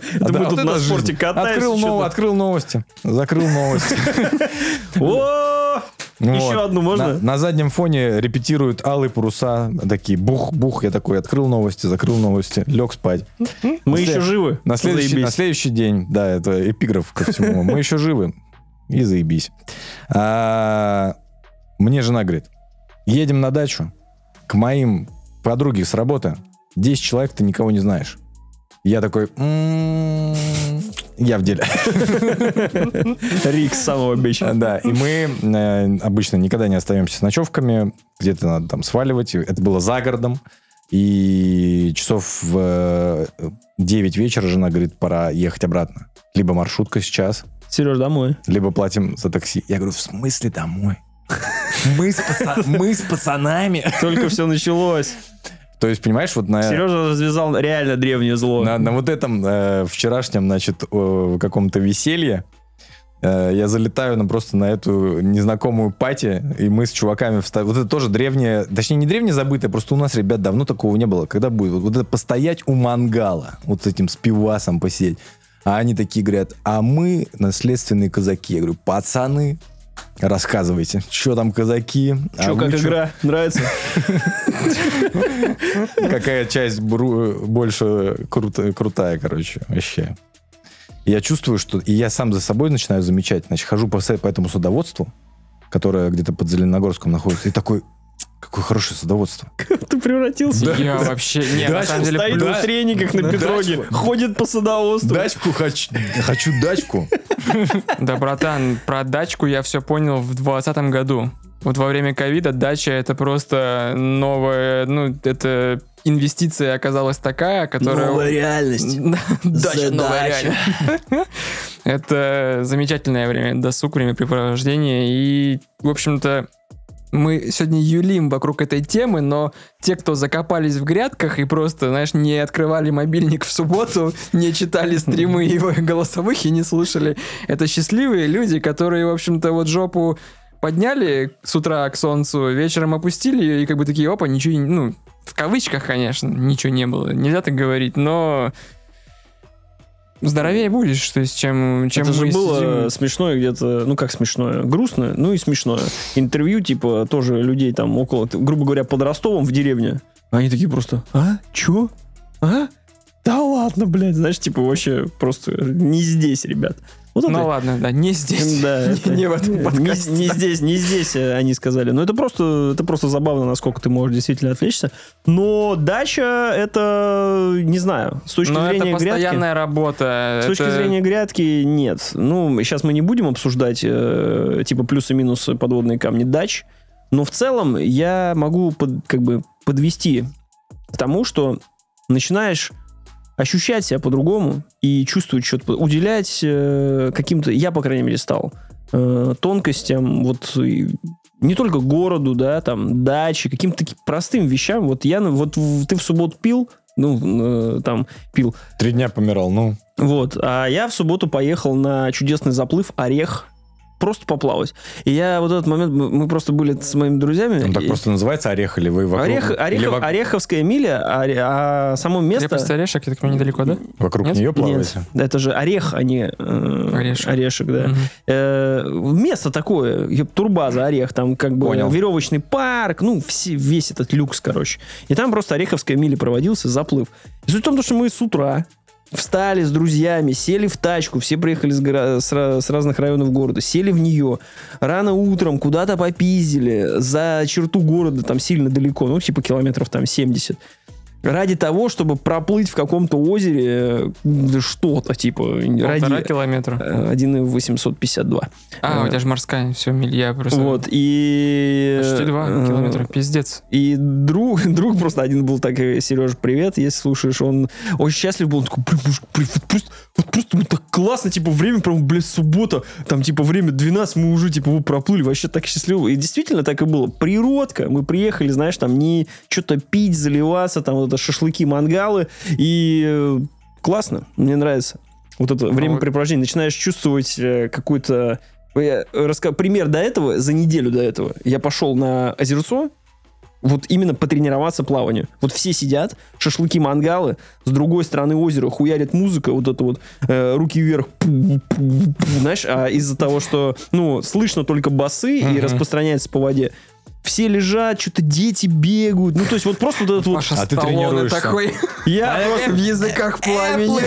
новости. Закрыл новости. Вот. Еще одну можно? На заднем фоне репетируют «Алые паруса». Такие бух-бух. Я такой открыл новости, закрыл новости, лег спать. Мы еще живы. На следующий день, да, это эпиграф ко всему. Мы еще живы. И заебись. Мне жена говорит, едем на дачу к моим подруге с работы. 10 человек, ты никого не знаешь. Я такой... Я в деле. Рик с самого бича. Да, и мы обычно никогда не остаемся с ночевками. Где-то надо там сваливать. Это было за городом. И часов в 9 вечера жена говорит, пора ехать обратно. Либо маршрутка сейчас. Сереж, домой. Либо платим за такси. Я говорю, в смысле домой? Мы с пацанами. Только все началось. То есть, понимаешь, вот на... Сережа развязал реально древнее зло. На вот этом вчерашнем, значит, каком-то веселье я залетаю просто на эту незнакомую пати, и мы с чуваками... Вот это тоже древнее... Точнее, не древнее забытое, просто у нас, ребят, давно такого не было. Когда будет? Вот это постоять у мангала, вот с этим, с пивасом посидеть. А они такие говорят, а мы наследственные казаки. Я говорю, пацаны... Рассказывайте, что там казаки. Что, как игра? Нравится? Какая часть больше крутая, короче, вообще. Я чувствую, что... И я сам за собой начинаю замечать. Значит, хожу по этому садоводству, которое где-то под Зеленогорском находится, и такой... Какое хорошее садоводство. Как ты превратился? Да. Я вообще... Нет, на самом деле... Стоит на трениках на Петроге, ходит по садоводству. Дачку хочу. Хочу дачку. Да, братан, про дачку я все понял в 2020 году. Вот во время ковида дача — это просто новая, ну, это инвестиция оказалась такая, которая... Новая реальность. Дача, новая реальность. Это замечательное время, досуг, времяпрепровождение. И, в общем-то, мы сегодня юлим вокруг этой темы, но те, кто закопались в грядках и просто, знаешь, не открывали мобильник в субботу, не читали стримы его голосовых и не слушали, это счастливые люди, которые, в общем-то, вот жопу подняли с утра к солнцу, вечером опустили ее и как бы такие, опа, ничего, ну, в кавычках, конечно, ничего не было, нельзя так говорить, но... Здоровее будешь, то есть, чем это же было сидим. Смешное где-то, ну как смешное, грустное, ну и смешное. Интервью, типа, тоже людей там около, грубо говоря, под Ростовом в деревне. Они такие просто, а? Чё? А? Да ладно, блядь, знаешь, типа, вообще просто не здесь, ребят. Вот ну это... ладно, да, не здесь. Да, это... не в этом подкасте. Не здесь, они сказали. Но это просто забавно, насколько ты можешь действительно отвлечься. Но дача, это, не знаю, с точки зрения грядки... Но это постоянная работа. С точки зрения грядки, нет. Ну, сейчас мы не будем обсуждать, типа, плюсы-минусы подводные камни дач. Но в целом я могу подвести к тому, что начинаешь... ощущать себя по-другому и чувствовать что-то, уделять каким-то, я, по крайней мере, стал тонкостям, вот не только городу, да, там, даче, каким-то таким простым вещам. Вот я, вот ты в субботу пил, ну, там, пил. 3 дня помирал, ну. Вот, а я в субботу поехал на чудесный заплыв Орех, просто поплавать. И я вот этот момент, мы просто были с моими друзьями. Он так и... просто называется Орех, или вы вокруг? Ореховская миля, а само место... Крепость Орешек, я так понимаю, недалеко, да? Вокруг Нет? нее плаваете? Нет, это же Орех, а не Орешек, да. Угу. Место такое, турбаза Орех, там как бы Понял. Веревочный парк, ну, весь этот люкс, короче. И там просто Ореховская миля проводился, заплыв. И суть в том, что мы с утра... Встали с друзьями, сели в тачку, все приехали с разных районов города, сели в нее, рано утром куда-то попиздили, за черту города, там сильно далеко, ну, типа километров там 70, ради того, чтобы проплыть в каком-то озере что-то, типа... 1,5 километра. 1,852. А, у тебя же морская, все, милья просто... Вот, и... Почти 2 километра, пиздец. И друг просто один был так, Сережа, привет, если слушаешь, он очень счастлив был, он такой, просто ну, так классно, типа, время, прям, блядь, суббота, там, типа, время 12, мы уже, типа, мы проплыли, вообще так счастливо. И действительно так и было. Природка, мы приехали, знаешь, там, не что-то пить, заливаться, там, это шашлыки, мангалы, и классно, мне нравится. Вот это времяпрепровождение. Начинаешь чувствовать какой-то... Пример до этого, за неделю до этого, я пошел на озерцо, вот именно потренироваться плаванию. Вот все сидят, шашлыки, мангалы, с другой стороны озера хуярит музыка, вот это вот, руки вверх, знаешь, а из-за того, что, ну, слышно только басы и распространяется по воде, все лежат, что-то дети бегают. Ну, то есть, вот просто вот этот Паша вот... А ты тренируешься. Такой. Я просто в языках пламени.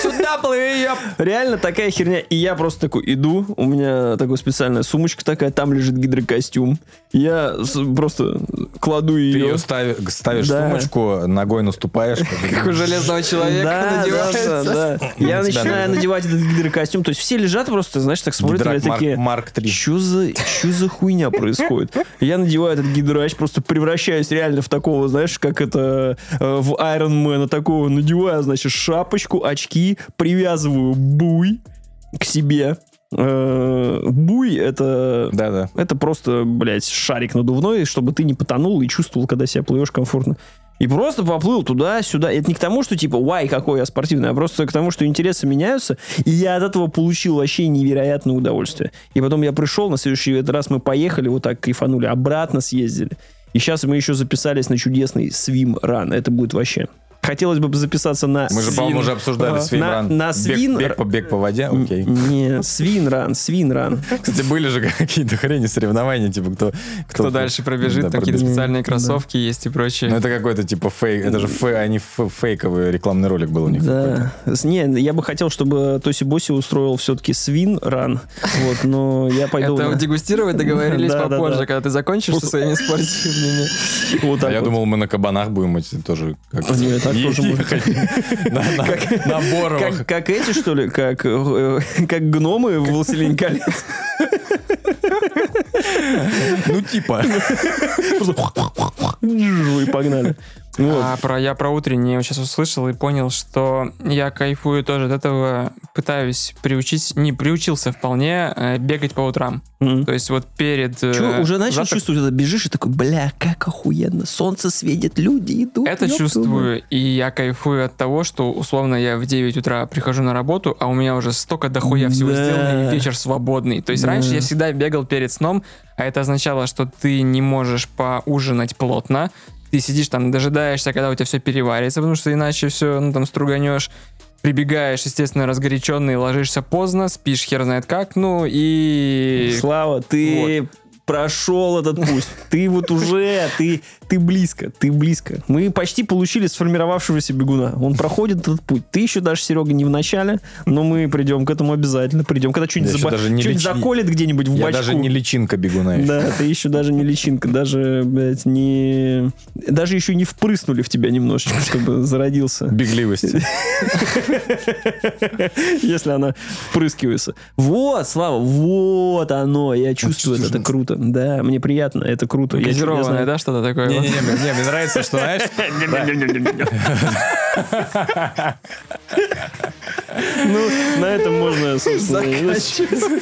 Сюда плыви, ёп. Реально такая херня. И я просто такой иду, у меня такая специальная сумочка такая, там лежит гидрокостюм. Я просто кладу ее. Ты ее ставишь сумочку, ногой наступаешь. Как у железного человека надевается. Я начинаю надевать этот гидрокостюм. То есть, все лежат просто, знаешь, так смотрят. Марк 3. Что за хуйня происходит? Я надеваю этот гидрач, просто превращаюсь реально в такого, знаешь, как это в Айронмена, такого надеваю, значит, шапочку, очки, привязываю буй к себе. Буй это... Да-да. Это просто, блядь, шарик надувной, чтобы ты не потонул и чувствовал, когда себя плывешь комфортно. И просто поплыл туда-сюда. Это не к тому, что типа, вай, какой я спортивный, а просто к тому, что интересы меняются. И я от этого получил вообще невероятное удовольствие. И потом я пришел, на следующий раз мы поехали, вот так кайфанули, обратно съездили. И сейчас мы еще записались на чудесный свим-ран. Это будет вообще... Хотелось бы записаться на... Мы же, по-моему, уже обсуждали свинран. На свин... Бег по воде, окей. Нет, свинран. Кстати, были же какие-то хрени соревнования, типа, кто дальше пробежит, да, какие-то специальные кроссовки есть и прочее. Ну, это какой-то, типа, фейк, это же фейковый рекламный ролик был у них. Да. Не, я бы хотел, чтобы Тоси Боси устроил все-таки свинран, вот, но я пойду... Это дегустировать договорились попозже, когда ты закончишь со своими спортивными. А я думал, мы на кабанах будем эти тоже... На Боровах. Как эти, что ли? Как гномы в «Властелин колец». Ну, типа. И погнали. Вот. Я про утреннее сейчас услышал и понял, что я кайфую тоже от этого, пытаюсь приучить, не приучился вполне бегать по утрам. Mm-hmm. То есть вот перед... Чего, уже начал чувствовать, когда бежишь и такой, бля, как охуенно, солнце светит, люди идут. Это чувствую, и я кайфую от того, что условно я в 9 утра прихожу на работу, а у меня уже столько дохуя всего сделано, и вечер свободный. То есть раньше я всегда бегал перед сном, а это означало, что ты не можешь поужинать плотно, ты сидишь там, дожидаешься, когда у тебя все переварится, потому что иначе все, там, струганешь, прибегаешь, естественно, разгоряченный, ложишься поздно, спишь хер знает как, и... Слава, ты прошел этот путь, ты вот уже, ты близко. Мы почти получили сформировавшегося бегуна, он проходит этот путь. Ты еще даже, Серега, не в начале, но мы придем к этому обязательно, когда что-нибудь заколет где-нибудь в бачку. Я даже не личинка бегуна. Да, ты еще даже не личинка, даже, блядь, не... Даже еще не впрыснули в тебя немножечко, чтобы зародился. Бегливость. Если она впрыскивается. Вот, Слава, вот оно, я чувствую, это круто. Да, мне приятно, это круто. Газированное, да, что-то такое? Не, мне нравится, что, знаешь... Ну, на этом можно, собственно...